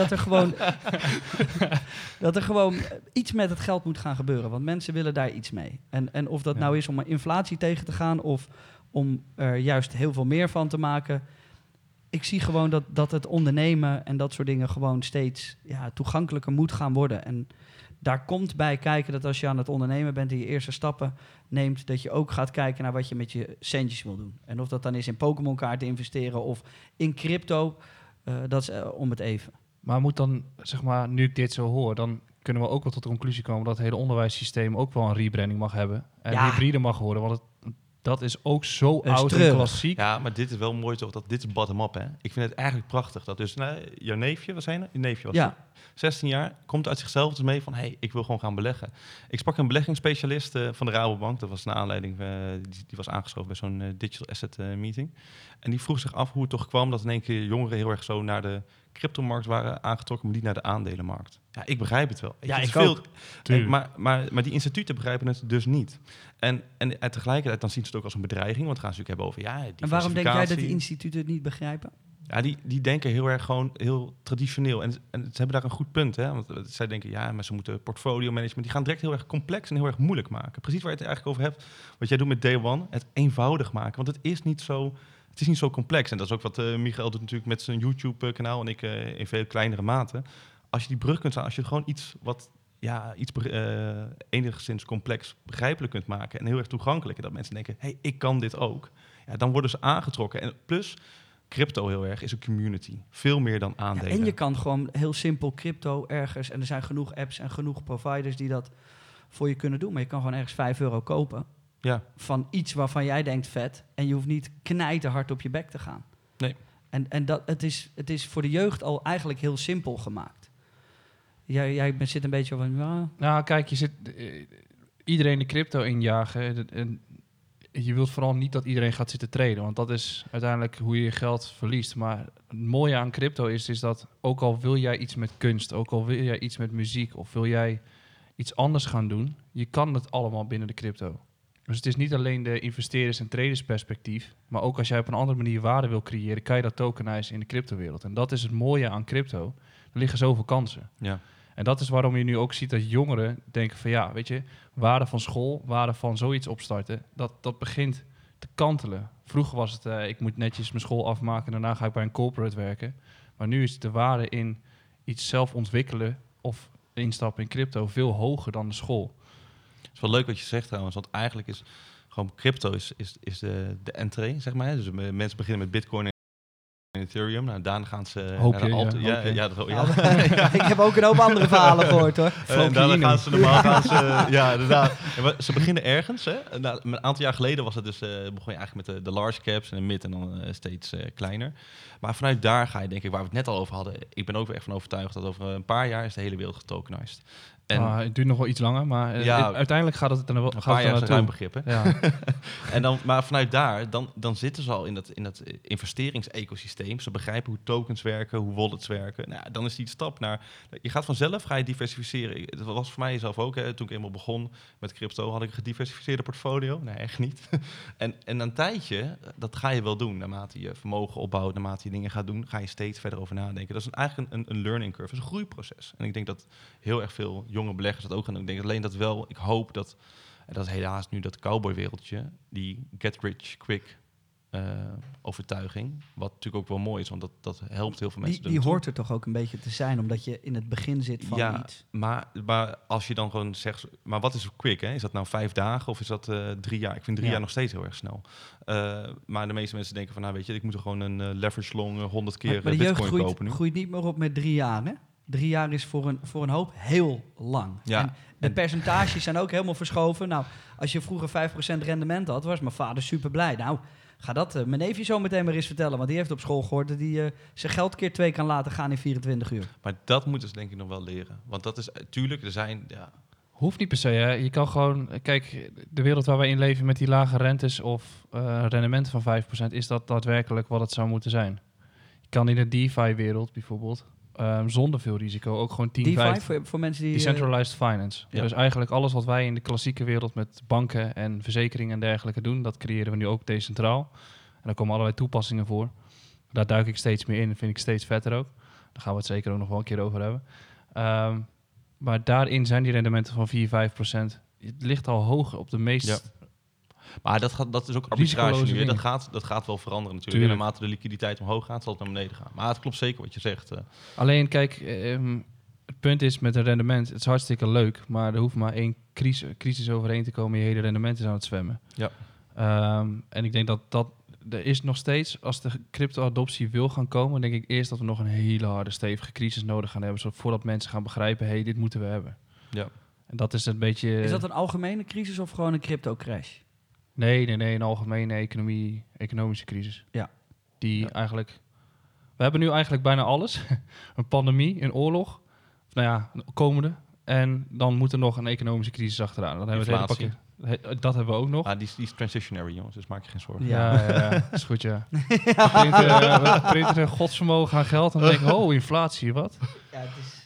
dat er gewoon iets met het geld moet gaan gebeuren, want mensen willen daar iets mee. En of dat nou is om inflatie tegen te gaan of om er juist heel veel meer van te maken. Ik zie gewoon dat het ondernemen en dat soort dingen gewoon steeds toegankelijker moet gaan worden. En daar komt bij kijken dat als je aan het ondernemen bent en je eerste stappen neemt, dat je ook gaat kijken naar wat je met je centjes wil doen. En of dat dan is in Pokémon-kaarten investeren of in crypto, dat is om het even. Maar moet dan, nu ik dit zo hoor, dan kunnen we ook wel tot de conclusie komen dat het hele onderwijssysteem ook wel een rebranding mag hebben. En hybride mag worden, want dat is ook zo oud en klassiek. Ja, maar dit is wel mooi toch, dat dit is bottom-up, hè. Ik vind het eigenlijk prachtig. Dat dus, jouw neefje, wat zei je? Je neefje was 16 jaar, komt uit zichzelf dus mee van, hey, ik wil gewoon gaan beleggen. Ik sprak een beleggingsspecialist van de Rabobank. Dat was een aanleiding, die was aangeschoven bij zo'n digital asset meeting. En die vroeg zich af hoe het toch kwam dat in één keer jongeren heel erg zo naar de cryptomarkt waren aangetrokken, maar niet naar de aandelenmarkt. Ja, ik begrijp het wel. Ja, ik ook. Maar die instituten begrijpen het dus niet. En tegelijkertijd dan zien ze het ook als een bedreiging, want gaan ze natuurlijk hebben over diversificatie. En waarom denk jij dat die instituten het niet begrijpen? Ja, die denken heel erg gewoon heel traditioneel. En ze hebben daar een goed punt, hè? Want zij denken, maar ze moeten portfolio management. Die gaan direct heel erg complex en heel erg moeilijk maken. Precies waar je het eigenlijk over hebt. Wat jij doet met Day One, het eenvoudig maken. Want het is niet zo complex. En dat is ook wat Michael doet natuurlijk met zijn YouTube-kanaal en ik in veel kleinere mate. Als je die brug kunt staan, als je gewoon iets wat enigszins complex begrijpelijk kunt maken en heel erg toegankelijk, en dat mensen denken, hey, ik kan dit ook. Ja, dan worden ze aangetrokken. En plus, crypto heel erg is een community. Veel meer dan aandelen. Ja, en je kan gewoon heel simpel crypto ergens, en er zijn genoeg apps en genoeg providers die dat voor je kunnen doen. Maar je kan gewoon ergens €5 kopen van iets waarvan jij denkt vet. En je hoeft niet knijterhard op je bek te gaan. Nee. En dat, het is voor de jeugd al eigenlijk heel simpel gemaakt. Jij zit een beetje van... Nou, kijk, je zit iedereen de crypto injagen. En je wilt vooral niet dat iedereen gaat zitten traden. Want dat is uiteindelijk hoe je je geld verliest. Maar het mooie aan crypto is dat ook al wil jij iets met kunst, ook al wil jij iets met muziek, of wil jij iets anders gaan doen, je kan het allemaal binnen de crypto. Dus het is niet alleen de investeerders- en tradersperspectief, maar ook als jij op een andere manier waarde wil creëren, kan je dat tokenizen in de cryptowereld. En dat is het mooie aan crypto. Er liggen zoveel kansen. Ja. En dat is waarom je nu ook ziet dat jongeren denken van ja, weet je, waarde van school, waarde van zoiets opstarten, dat begint te kantelen. Vroeger was het, ik moet netjes mijn school afmaken en daarna ga ik bij een corporate werken. Maar nu is de waarde in iets zelf ontwikkelen of instappen in crypto veel hoger dan de school. Het is wel leuk wat je zegt trouwens, want eigenlijk is gewoon crypto is de entree, zeg maar. Dus mensen beginnen met Bitcoin en Ethereum. Nou, daarna gaan ze ik heb ook een hoop andere verhalen gehoord, hoor. En daarna gaan ze normaal... Ze beginnen ergens, hè. Nou, een aantal jaar geleden was het dus... begon je eigenlijk met de large caps en de mid en dan steeds kleiner. Maar vanuit daar ga je, denk ik, waar we het net al over hadden... Ik ben ook echt van overtuigd dat over een paar jaar is de hele wereld getokenized. Het duurt nog wel iets langer, maar uiteindelijk gaat het er wel ruim begrip. Hè? Ja. Maar vanuit daar, dan zitten ze al in dat investeringsecosysteem. Ze begrijpen hoe tokens werken, hoe wallets werken. Nou, dan is die stap naar... Je gaat vanzelf, ga je diversificeren. Dat was voor mij zelf ook, hè, toen ik eenmaal begon met crypto, had ik een gediversificeerde portfolio. Nee, echt niet. en een tijdje, dat ga je wel doen. Naarmate je vermogen opbouwt, naarmate je dingen gaat doen, ga je steeds verder over nadenken. Dat is eigenlijk een learning curve, dat is een groeiproces. En ik denk dat heel erg veel jonge beleggers dat ook gaan doen. Ik denk alleen dat wel, ik hoop dat, en dat helaas nu dat cowboywereldje, die get rich quick overtuiging, wat natuurlijk ook wel mooi is, want dat helpt heel veel mensen. Die hoort er toch ook een beetje te zijn, omdat je in het begin zit van iets. Maar als je dan gewoon zegt, maar wat is quick? Hè? Is dat nou 5 dagen of is dat 3 jaar? Ik vind 3 jaar nog steeds heel erg snel. Maar de meeste mensen denken van, nou weet je, ik moet er gewoon een leverage long 100 keer maar Bitcoin kopen nu. Maar de jeugd groeit niet meer op met 3 jaar, hè? 3 jaar is voor een hoop heel lang. Ja. En de percentages zijn ook helemaal verschoven. Nou, als je vroeger 5% rendement had, was mijn vader super blij. Nou, ga dat mijn neefje zo meteen maar eens vertellen. Want die heeft op school gehoord dat hij zijn geld keer 2 kan laten gaan in 24 uur. Maar dat moeten ze denk ik nog wel leren. Want dat is natuurlijk, er zijn... Ja. Hoeft niet per se, hè. Je kan gewoon... Kijk, de wereld waar wij in leven met die lage rentes of rendementen van 5%... is dat daadwerkelijk wat het zou moeten zijn. Je kan in de DeFi-wereld bijvoorbeeld... zonder veel risico, ook gewoon 10, 5... Voor mensen die... Decentralized finance. Ja. Dus eigenlijk alles wat wij in de klassieke wereld met banken en verzekeringen en dergelijke doen, dat creëren we nu ook decentraal. En daar komen allerlei toepassingen voor. Daar duik ik steeds meer in en vind ik steeds vetter ook. Daar gaan we het zeker ook nog wel een keer over hebben. Maar daarin zijn die rendementen van 4-5%. Het ligt al hoger op de meest... Ja. Maar dat is ook arbitrage nu. Dat gaat wel veranderen natuurlijk. En naarmate de liquiditeit omhoog gaat, zal het naar beneden gaan. Maar het klopt zeker wat je zegt. Alleen kijk, het punt is met een rendement, het is hartstikke leuk, maar er hoeft maar één crisis overheen te komen. Je hele rendement is aan het zwemmen. Ja. En ik denk dat er is nog steeds, als de crypto-adoptie wil gaan komen, denk ik eerst dat we nog een hele harde, stevige crisis nodig gaan hebben, zodat voordat mensen gaan begrijpen, hey, dit moeten we hebben. Ja. En dat is een beetje... Is dat een algemene crisis of gewoon een crypto-crash? Nee, een algemene economische crisis. Ja. Eigenlijk... We hebben nu eigenlijk bijna alles. Een pandemie, een oorlog. Nou ja, een komende. En dan moet er nog een economische crisis achteraan. Dan hebben we het hele pakket. Dat hebben we ook nog. Ah, die is transitionary, jongens. Dus maak je geen zorgen. Ja, is goed, ja. We printen een godsvermogen aan geld. En dan denk ik, oh, inflatie, wat? Ja, het is...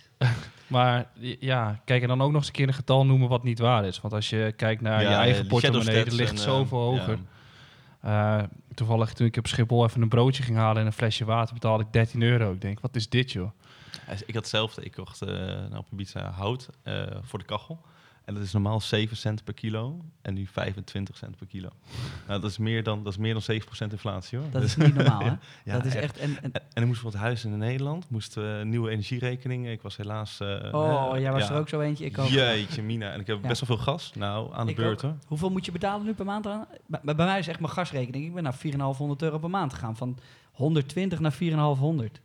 Maar ja, kijk, en dan ook nog eens een keer een getal noemen wat niet waar is. Want als je kijkt naar je eigen portemonnee, dat ligt zoveel hoger. Yeah. Toevallig toen ik op Schiphol even een broodje ging halen en een flesje water, betaalde ik €13. Ik denk, wat is dit, joh? Ik had hetzelfde. Ik kocht op Ibiza hout voor de kachel. En dat is normaal 7 cent per kilo en nu 25 cent per kilo. Nou, dat is meer dan 7% inflatie, hoor. Dat is niet normaal, hè? Ja, dat is echt. En ik moest voor het huis in Nederland, moest nieuwe energierekening. Ik was helaas... jij was er ook zo eentje, ik ook. Jeetje, Mina. En ik heb best wel veel gas, nou, aan de beurt, hoor. Hoeveel moet je betalen nu per maand? Bij mij is echt mijn gasrekening. Ik ben naar €4.500 per maand gegaan, van 120 naar 4.500.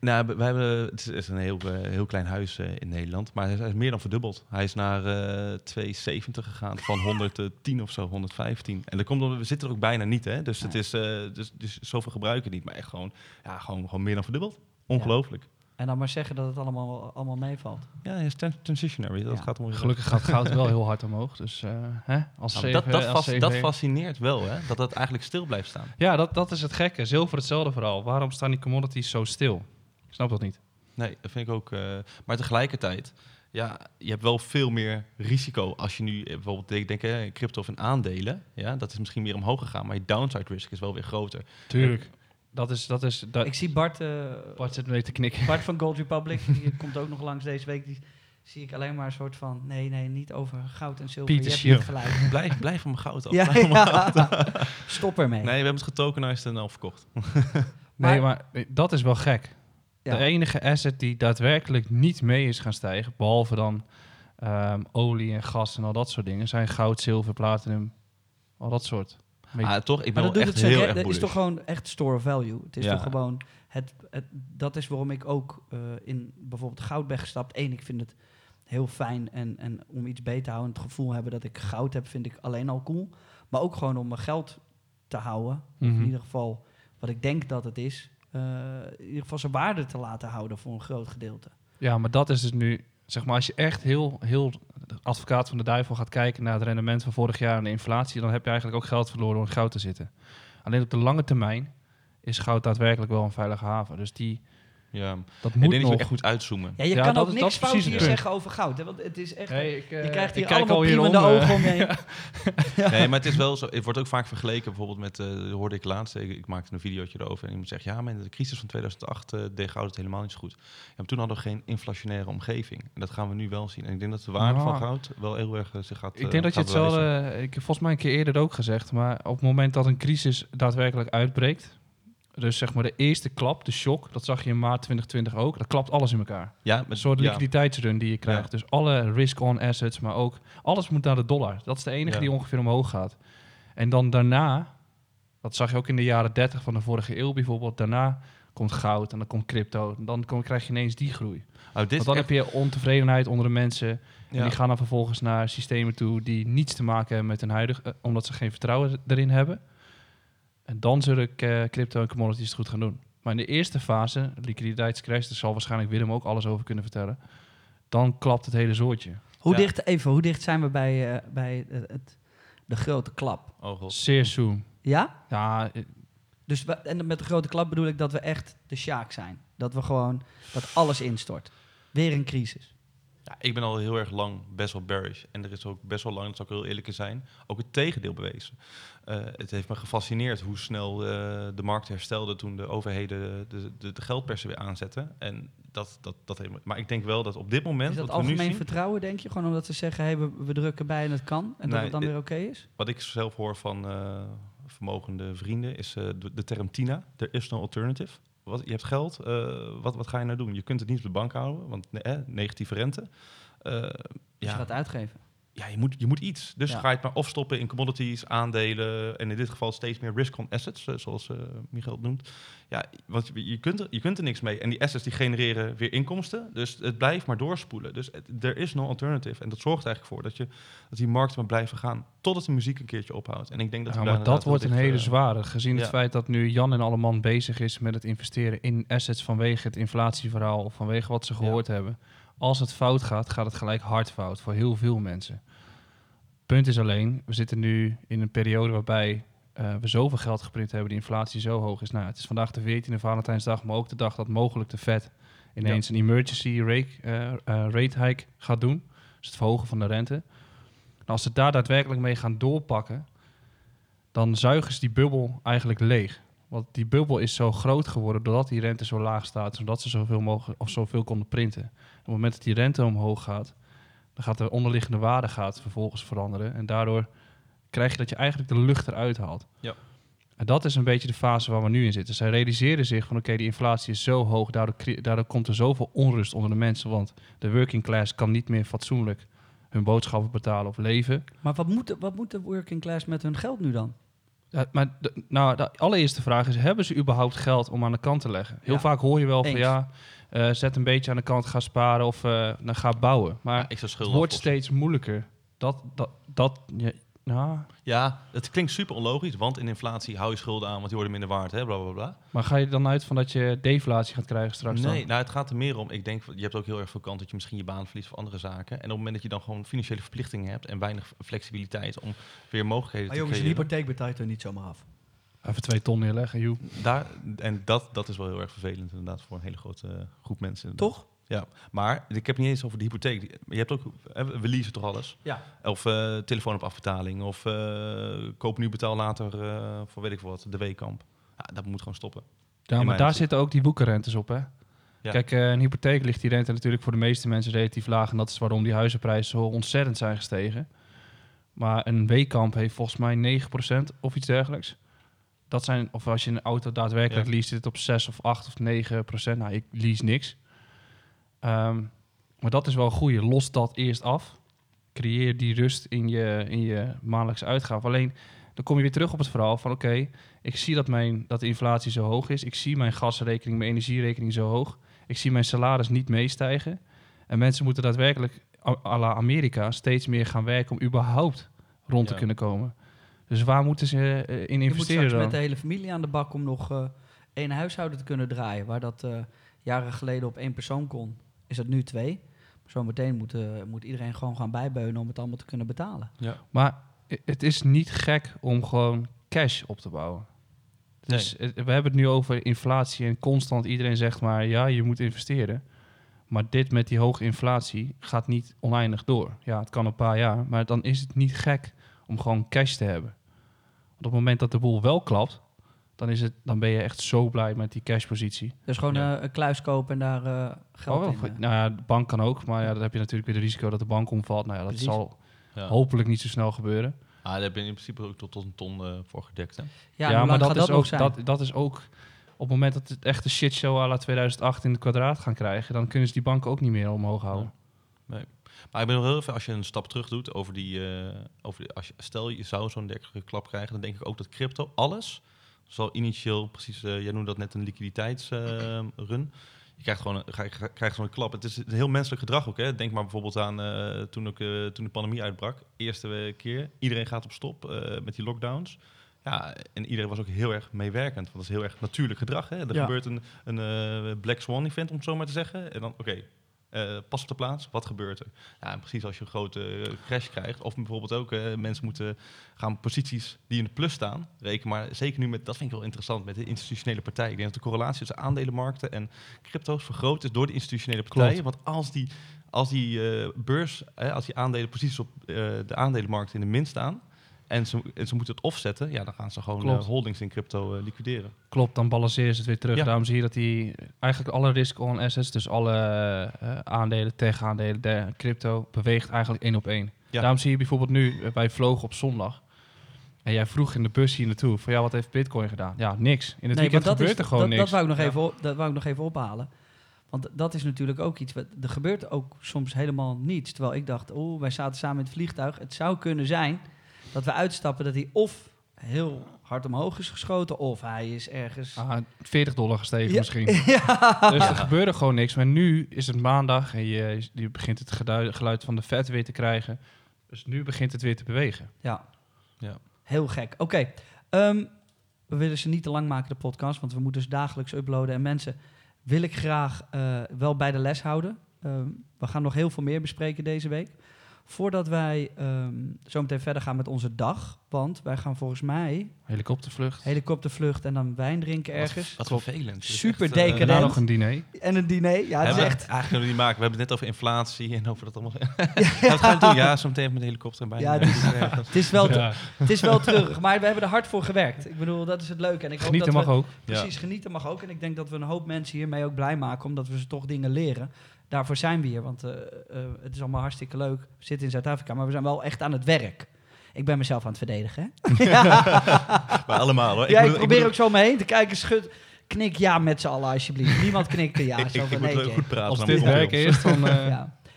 Nou, we hebben, het is een heel klein huis in Nederland, maar hij is meer dan verdubbeld. Hij is naar 270 gegaan van 110 of zo, 115. En dat komt omdat we zitten er ook bijna niet, hè? Dus het is dus zoveel gebruiken niet, maar echt gewoon meer dan verdubbeld. Ongelooflijk. Ja. En dan maar zeggen dat het allemaal meevalt. Ja, het is transitionary. Dat gaat omhoog. Gelukkig gaat goud wel heel hard omhoog. Dus hè? Dat fascineert wel, hè? Dat het eigenlijk stil blijft staan. Ja, dat is het gekke. Zilver hetzelfde vooral. Waarom staan die commodities zo stil? Ik snap dat niet. Nee, dat vind ik ook. Maar tegelijkertijd, ja, je hebt wel veel meer risico als je nu bijvoorbeeld denkt crypto of in aandelen. Ja, dat is misschien meer omhoog gegaan, maar je downside risk is wel weer groter. Tuurlijk. Dat is ik zie Bart zit mee te knikken. Bart van Gold Republic, die komt ook nog langs deze week. Die zie ik alleen maar een soort van... Nee, niet over goud en zilver. Pieter, je hebt niet gelijk. Blijf om goud af. Ja, ja. Stop ermee. Nee, we hebben het getokenized en al verkocht. maar dat is wel gek. Ja. De enige asset die daadwerkelijk niet mee is gaan stijgen... behalve dan olie en gas en al dat soort dingen... zijn goud, zilver, platinum, al dat soort... toch, ik ben maar dat echt heel erg. Dat is toch gewoon echt store of value. Het is toch gewoon dat is waarom ik ook in bijvoorbeeld goud ben gestapt. Ik vind het heel fijn en om iets beter te houden, het gevoel hebben dat ik goud heb, vind ik alleen al cool. Maar ook gewoon om mijn geld te houden, mm-hmm. In ieder geval wat ik denk dat het is, in ieder geval zijn waarde te laten houden voor een groot gedeelte. Ja, maar dat is dus nu, zeg maar, als je echt heel advocaat van de duivel gaat kijken naar het rendement van vorig jaar en de inflatie, dan heb je eigenlijk ook geld verloren door in goud te zitten. Alleen op de lange termijn is goud daadwerkelijk wel een veilige haven. Dus dat moet nog echt goed uitzoomen. Ja, je kan ook niks fout hier zeggen over goud. Hè? Want het is echt... Nee, je krijgt hier allemaal priemende ogen omheen. Ja. Nee, maar het is wel zo. Het wordt ook vaak vergeleken bijvoorbeeld met... hoorde ik laatst, ik maakte een videootje erover... en iemand zegt, maar in de crisis van 2008 deed goud het helemaal niet zo goed. Ja, maar toen hadden we geen inflationaire omgeving. En dat gaan we nu wel zien. En ik denk dat de waarde van goud wel heel erg zich gaat... Ik denk dat je hetzelfde... Ik heb volgens mij een keer eerder ook gezegd... maar op het moment dat een crisis daadwerkelijk uitbreekt... Dus zeg maar de eerste klap, de shock, dat zag je in maart 2020 ook. Dat klapt alles in elkaar. Ja, een soort liquiditeitsrun die je krijgt. Ja. Dus alle risk-on assets, maar ook alles moet naar de dollar. Dat is de enige die ongeveer omhoog gaat. En dan daarna, dat zag je ook in de jaren 30 van de vorige eeuw bijvoorbeeld. Daarna komt goud en dan komt crypto. En dan krijg je ineens die groei. Want dan heb je ontevredenheid onder de mensen. Ja. En die gaan dan vervolgens naar systemen toe die niets te maken hebben met hun huidige... omdat ze geen vertrouwen erin hebben. En dan zullen crypto en commodities het goed gaan doen. Maar in de eerste fase, liquiditeitscrash, daar zal waarschijnlijk Willem ook alles over kunnen vertellen. Dan klapt het hele zoortje. Hoe dicht zijn we bij de grote klap? Oh god. Zeer soon. Ja? Ja. Dus en met de grote klap bedoel ik dat we echt de Sjaak zijn. Dat we gewoon, dat alles instort. Weer een crisis. Ja, ik ben al heel erg lang best wel bearish. En er is ook best wel lang, dat zal ik heel eerlijk in zijn, ook het tegendeel bewezen. Het heeft me gefascineerd hoe snel de markt herstelde toen de overheden de geldpersen weer aanzetten. En dat heeft me, maar ik denk wel dat op dit moment... Is dat algemeen nu zien, vertrouwen, denk je? Gewoon omdat ze zeggen, we drukken bij en het kan. En dat het dan weer oké is? Wat ik zelf hoor van vermogende vrienden is de term TINA. There is no alternative. Je hebt geld, wat ga je nou doen? Je kunt het niet op de bank houden, want negatieve rente. Dus je gaat uitgeven. Ja, je moet iets. Dus ga je het maar opstoppen in commodities, aandelen... en in dit geval steeds meer risk-on assets, zoals Michael het noemt. Ja, want je kunt er niks mee. En die assets die genereren weer inkomsten. Dus het blijft maar doorspoelen. Dus there is no alternative. En dat zorgt eigenlijk voor dat die markt maar blijven gaan... totdat de muziek een keertje ophoudt. En ik denk dat... maar dat wordt een hele zware. Gezien het feit dat nu Jan en Alleman bezig is... met het investeren in assets vanwege het inflatieverhaal... of vanwege wat ze gehoord hebben... Als het fout gaat, gaat het gelijk hard fout voor heel veel mensen. Punt is alleen, we zitten nu in een periode waarbij we zoveel geld geprint hebben... die inflatie zo hoog is. Nou, het is vandaag de 14e Valentijnsdag, maar ook de dag dat mogelijk de Fed... ineens een emergency rate hike gaat doen. Dus het verhogen van de rente. En als ze daar daadwerkelijk mee gaan doorpakken... dan zuigen ze die bubbel eigenlijk leeg. Want die bubbel is zo groot geworden doordat die rente zo laag staat... zodat ze zoveel mogelijk of zoveel konden printen. Op het moment dat die rente omhoog gaat... dan gaat de onderliggende waarde vervolgens veranderen. En daardoor krijg je dat je eigenlijk de lucht eruit haalt. Ja. En dat is een beetje de fase waar we nu in zitten. Zij realiseerden zich van die inflatie is zo hoog... Daardoor komt er zoveel onrust onder de mensen... want de working class kan niet meer fatsoenlijk hun boodschappen betalen of leven. Maar wat moet de working class met hun geld nu dan? Maar de allereerste vraag is, hebben ze überhaupt geld om aan de kant te leggen? Heel vaak hoor je wel van zet een beetje aan de kant, ga sparen of ga bouwen. Maar het wordt steeds moeilijker. Het klinkt super onlogisch, want in inflatie hou je schulden aan, want die worden minder waard, hè, bla, bla, bla. Maar ga je dan uit van dat je deflatie gaat krijgen straks? Nee, dan? Nou, het gaat er meer om, ik denk, je hebt ook heel erg veel kans dat je misschien je baan verliest of andere zaken. En op het moment dat je dan gewoon financiële verplichtingen hebt en weinig flexibiliteit om weer mogelijkheden te creëren. Maar jongens, je hypotheek betaalt er niet zomaar af. Even 2 ton neerleggen, joh. En dat is wel heel erg vervelend inderdaad voor een hele grote groep mensen. Inderdaad. Toch? Ja, maar ik heb niet eens over de hypotheek. Je hebt ook, we leasen toch alles? Ja. Of telefoon op afbetaling. Of koop nu, betaal later voor weet ik wat, de weekamp. Ja, dat moet gewoon stoppen. Ja, maar daar zitten ook die boekenrentes op, hè? Ja. Kijk, een hypotheek ligt die rente natuurlijk voor de meeste mensen relatief laag. En dat is waarom die huizenprijzen zo ontzettend zijn gestegen. Maar een weekamp heeft volgens mij 9% of iets dergelijks. Dat zijn, of als je een auto daadwerkelijk leest, zit het op 6 of 8 of 9%. Nou, ik lease niks. Maar dat is wel een goeie. Los dat eerst af. Creëer die rust in je maandelijkse uitgaven. Alleen, dan kom je weer terug op het verhaal van oké, ik zie dat de inflatie zo hoog is. Ik zie mijn gasrekening, mijn energierekening zo hoog. Ik zie mijn salaris niet meestijgen. En mensen moeten daadwerkelijk, à la Amerika, steeds meer gaan werken om überhaupt rond te kunnen komen. Dus waar moeten ze in investeren dan? Je moet straks met de hele familie aan de bak om nog één huishouden te kunnen draaien. Waar dat jaren geleden op 1 persoon kon, is dat nu 2. Zometeen moet iedereen gewoon gaan bijbeunen om het allemaal te kunnen betalen. Ja. Maar het is niet gek om gewoon cash op te bouwen. Dus we hebben het nu over inflatie en constant iedereen zegt maar ja, je moet investeren. Maar dit met die hoge inflatie gaat niet oneindig door. Ja, het kan een paar jaar, maar dan is het niet gek om gewoon cash te hebben. Want op het moment dat de boel wel klapt, dan ben je echt zo blij met die cashpositie. Dus gewoon een kluis kopen en daar geld in? Nou ja, de bank kan ook. Maar dan heb je natuurlijk weer het risico dat de bank omvalt. Nou ja, dat zal hopelijk niet zo snel gebeuren. Ah, daar heb je in principe ook tot 1 ton voor gedekt, hè? Ja, maar dat is ook... Op het moment dat het echt een shitshow à la 2008 in het kwadraat gaan krijgen, dan kunnen ze die banken ook niet meer omhoog houden. Ja. Nee. Maar ik ben nog heel even, als je een stap terug doet over stel je zou zo'n dikke klap krijgen, dan denk ik ook dat crypto alles zal initieel precies, jij noemde dat net een liquiditeitsrun. Je krijgt gewoon krijgt zo'n klap. Het is een heel menselijk gedrag ook, hè? Denk maar bijvoorbeeld aan toen de pandemie uitbrak. Eerste keer, iedereen gaat op stop met die lockdowns. Ja, en iedereen was ook heel erg meewerkend. Want dat is heel erg natuurlijk gedrag, hè? Er gebeurt een Black Swan event, om het zo maar te zeggen. En dan, pas op de plaats, wat gebeurt er? Ja, en precies als je een grote crash krijgt. Of bijvoorbeeld ook mensen moeten gaan posities die in de plus staan. Reken maar zeker nu met, dat vind ik wel interessant, met de institutionele partijen. Ik denk dat de correlatie tussen aandelenmarkten en crypto's vergroot is door de institutionele partijen. Klopt. Want als die aandelenposities op de aandelenmarkt in de min staan, en ze moeten het offsetten, ja, dan gaan ze gewoon holdings in crypto liquideren. Klopt, dan balanceren ze het weer terug. Ja. Daarom zie je dat die eigenlijk alle risk-on assets, dus alle aandelen, tech-aandelen, crypto, beweegt eigenlijk 1 op 1. Ja. Daarom zie je bijvoorbeeld nu, wij vlogen op zondag. En jij vroeg in de bus hier naartoe, van ja, wat heeft Bitcoin gedaan? Ja, niks. In het weekend gebeurt er gewoon niks. Dat wou ik nog even ophalen. Want dat is natuurlijk ook iets, er gebeurt ook soms helemaal niets. Terwijl ik dacht, wij zaten samen in het vliegtuig, het zou kunnen zijn dat we uitstappen dat hij of heel hard omhoog is geschoten, of hij is ergens $40 gestegen misschien. Ja. Dus er gebeurde gewoon niks. Maar nu is het maandag en je begint het geluid van de Fed weer te krijgen. Dus nu begint het weer te bewegen. Ja. Heel gek. Oké. We willen ze niet te lang maken, de podcast, want we moeten dus dagelijks uploaden. En mensen wil ik graag wel bij de les houden. We gaan nog heel veel meer bespreken deze week. Voordat wij zo meteen verder gaan met onze dag. Want wij gaan volgens mij helikoptervlucht en dan wijn drinken ergens. Wat vervelend. Super decadent. En dan nog een diner. En een diner. Ja, het is echt. Eigenlijk kunnen we die maken. We hebben het net over inflatie en over dat allemaal. Dat gaan we doen. Ja, zo meteen met de helikopter en bij. Ja, het is wel terug. Maar we hebben er hard voor gewerkt. Ik bedoel, dat is het leuke. En ik genieten mag ook. Precies, genieten mag ook. En ik denk dat we een hoop mensen hiermee ook blij maken, omdat we ze toch dingen leren. Daarvoor zijn we hier, want het is allemaal hartstikke leuk. We zitten in Zuid-Afrika, maar we zijn wel echt aan het werk. Ik ben mezelf aan het verdedigen, hè? Maar allemaal, hoor. Ik probeer ook zo om me heen te kijken. Knik ja met z'n allen, alsjeblieft. Niemand knikt ja. Ik moet wel goed praten. Als dit werk is, dan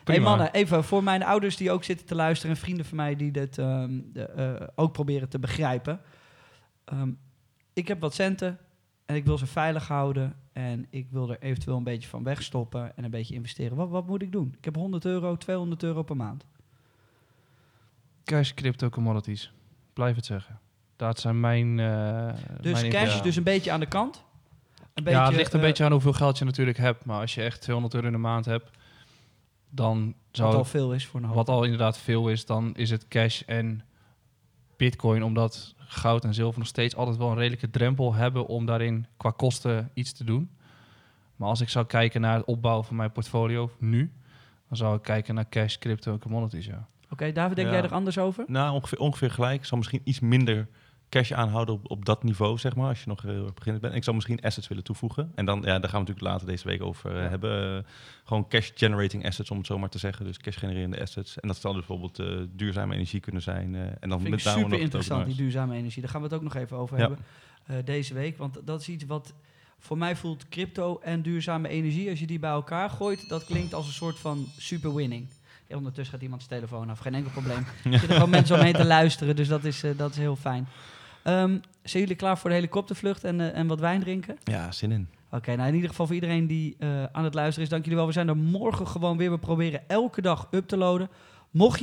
Hey mannen, even voor mijn ouders die ook zitten te luisteren en vrienden van mij die dit ook proberen te begrijpen. ik heb wat centen en ik wil ze veilig houden en ik wil er eventueel een beetje van wegstoppen en een beetje investeren. Wat moet ik doen? Ik heb €100, €200 per maand. Cash, crypto, commodities. Blijf het zeggen. Dat zijn mijn... mijn cash, dus een beetje aan de kant? Beetje, het ligt een beetje aan hoeveel geld je natuurlijk hebt. Maar als je echt €200 in de maand hebt, dan zou... Wat al veel is voor een hoop. Wat al inderdaad veel is, dan is het cash en bitcoin. Omdat goud en zilver nog steeds altijd wel een redelijke drempel hebben om daarin qua kosten iets te doen. Maar als ik zou kijken naar het opbouwen van mijn portfolio nu, dan zou ik kijken naar cash, crypto en commodities, ja. Oké, David, denk jij er anders over? Nou, ongeveer gelijk. Ik zal misschien iets minder cash aanhouden op dat niveau, zeg maar, als je nog beginnend bent. En ik zou misschien assets willen toevoegen. En dan, daar gaan we natuurlijk later deze week over hebben. Gewoon cash-generating assets, om het zo maar te zeggen. Dus cash-genererende assets. En dat zal dus bijvoorbeeld duurzame energie kunnen zijn. En dan vind ik super interessant, die duurzame energie. Daar gaan we het ook nog even over hebben deze week. Want dat is iets wat... Voor mij voelt crypto en duurzame energie, als je die bij elkaar gooit, dat klinkt als een soort van superwinning. Ja, ondertussen gaat iemand zijn telefoon af, geen enkel probleem. Er zitten gewoon mensen omheen te luisteren, dus dat is heel fijn. Zijn jullie klaar voor de helikoptervlucht en wat wijn drinken? Ja, zin in. Oké, nou in ieder geval voor iedereen die aan het luisteren is, dank jullie wel. We zijn er morgen gewoon weer. We proberen elke dag up te loaden. Mocht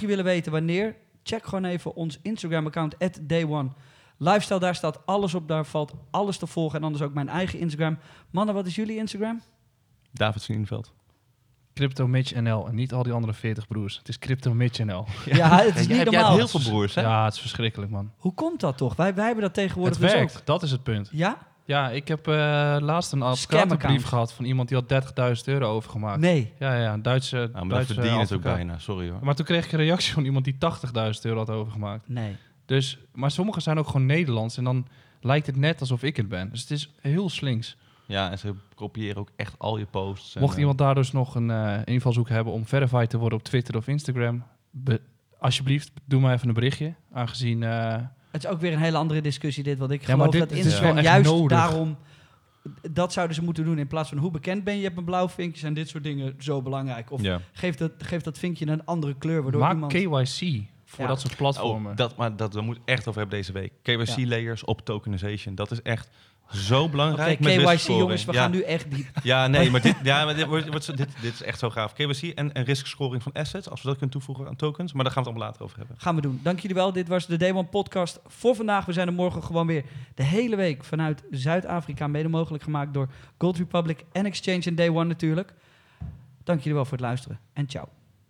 je willen weten wanneer, check gewoon even ons Instagram-account @dayonelifestyle. Daar staat alles op, daar valt alles te volgen. En anders ook mijn eigen Instagram. Mannen, wat is jullie Instagram? David Lieneveld. Crypto Mitch NL en niet al die andere 40 broers. Het is Crypto Mitch NL. Ja, het is niet normaal. Jij hebt heel veel broers, hè? Ja, het is verschrikkelijk, man. Hoe komt dat toch? Wij hebben dat tegenwoordig dus werkt. Ook. Dat is het punt. Ja? Ja, ik heb laatst een advocatenbrief gehad van iemand die had €30.000 overgemaakt. Nee. Ja, een Duitse advocaat. Maar dat verdien het ook bijna, sorry hoor. Maar toen kreeg ik een reactie van iemand die €80.000 had overgemaakt. Nee. Dus, maar sommigen zijn ook gewoon Nederlands en dan lijkt het net alsof ik het ben. Dus het is heel slinks. Ja, en ze kopiëren ook echt al je posts. Mocht iemand daar dus nog een invalshoek hebben om verified te worden op Twitter of Instagram, alsjeblieft, doe maar even een berichtje. Aangezien... het is ook weer een hele andere discussie dit, want ik geloof dat Instagram juist nodig. Daarom... Dat zouden ze moeten doen in plaats van hoe bekend ben je. Je hebt een blauw vinkje, zijn dit soort dingen zo belangrijk. Of geef dat vinkje een andere kleur, waardoor maak iemand... KYC... voor dat soort platformen. Oh, dat moet echt over hebben deze week. KYC-layers op tokenization. Dat is echt zo belangrijk. Okay, met KYC, jongens, we gaan nu echt diep. Ja, nee, maar dit is echt zo gaaf. KYC en riskscoring van assets. Als we dat kunnen toevoegen aan tokens. Maar daar gaan we het allemaal later over hebben. Gaan we doen. Dank jullie wel. Dit was de Day One podcast voor vandaag. We zijn er morgen gewoon weer de hele week vanuit Zuid-Afrika. Mede mogelijk gemaakt door Gold Republic, N-Exchange en Day One natuurlijk. Dank jullie wel voor het luisteren. En ciao.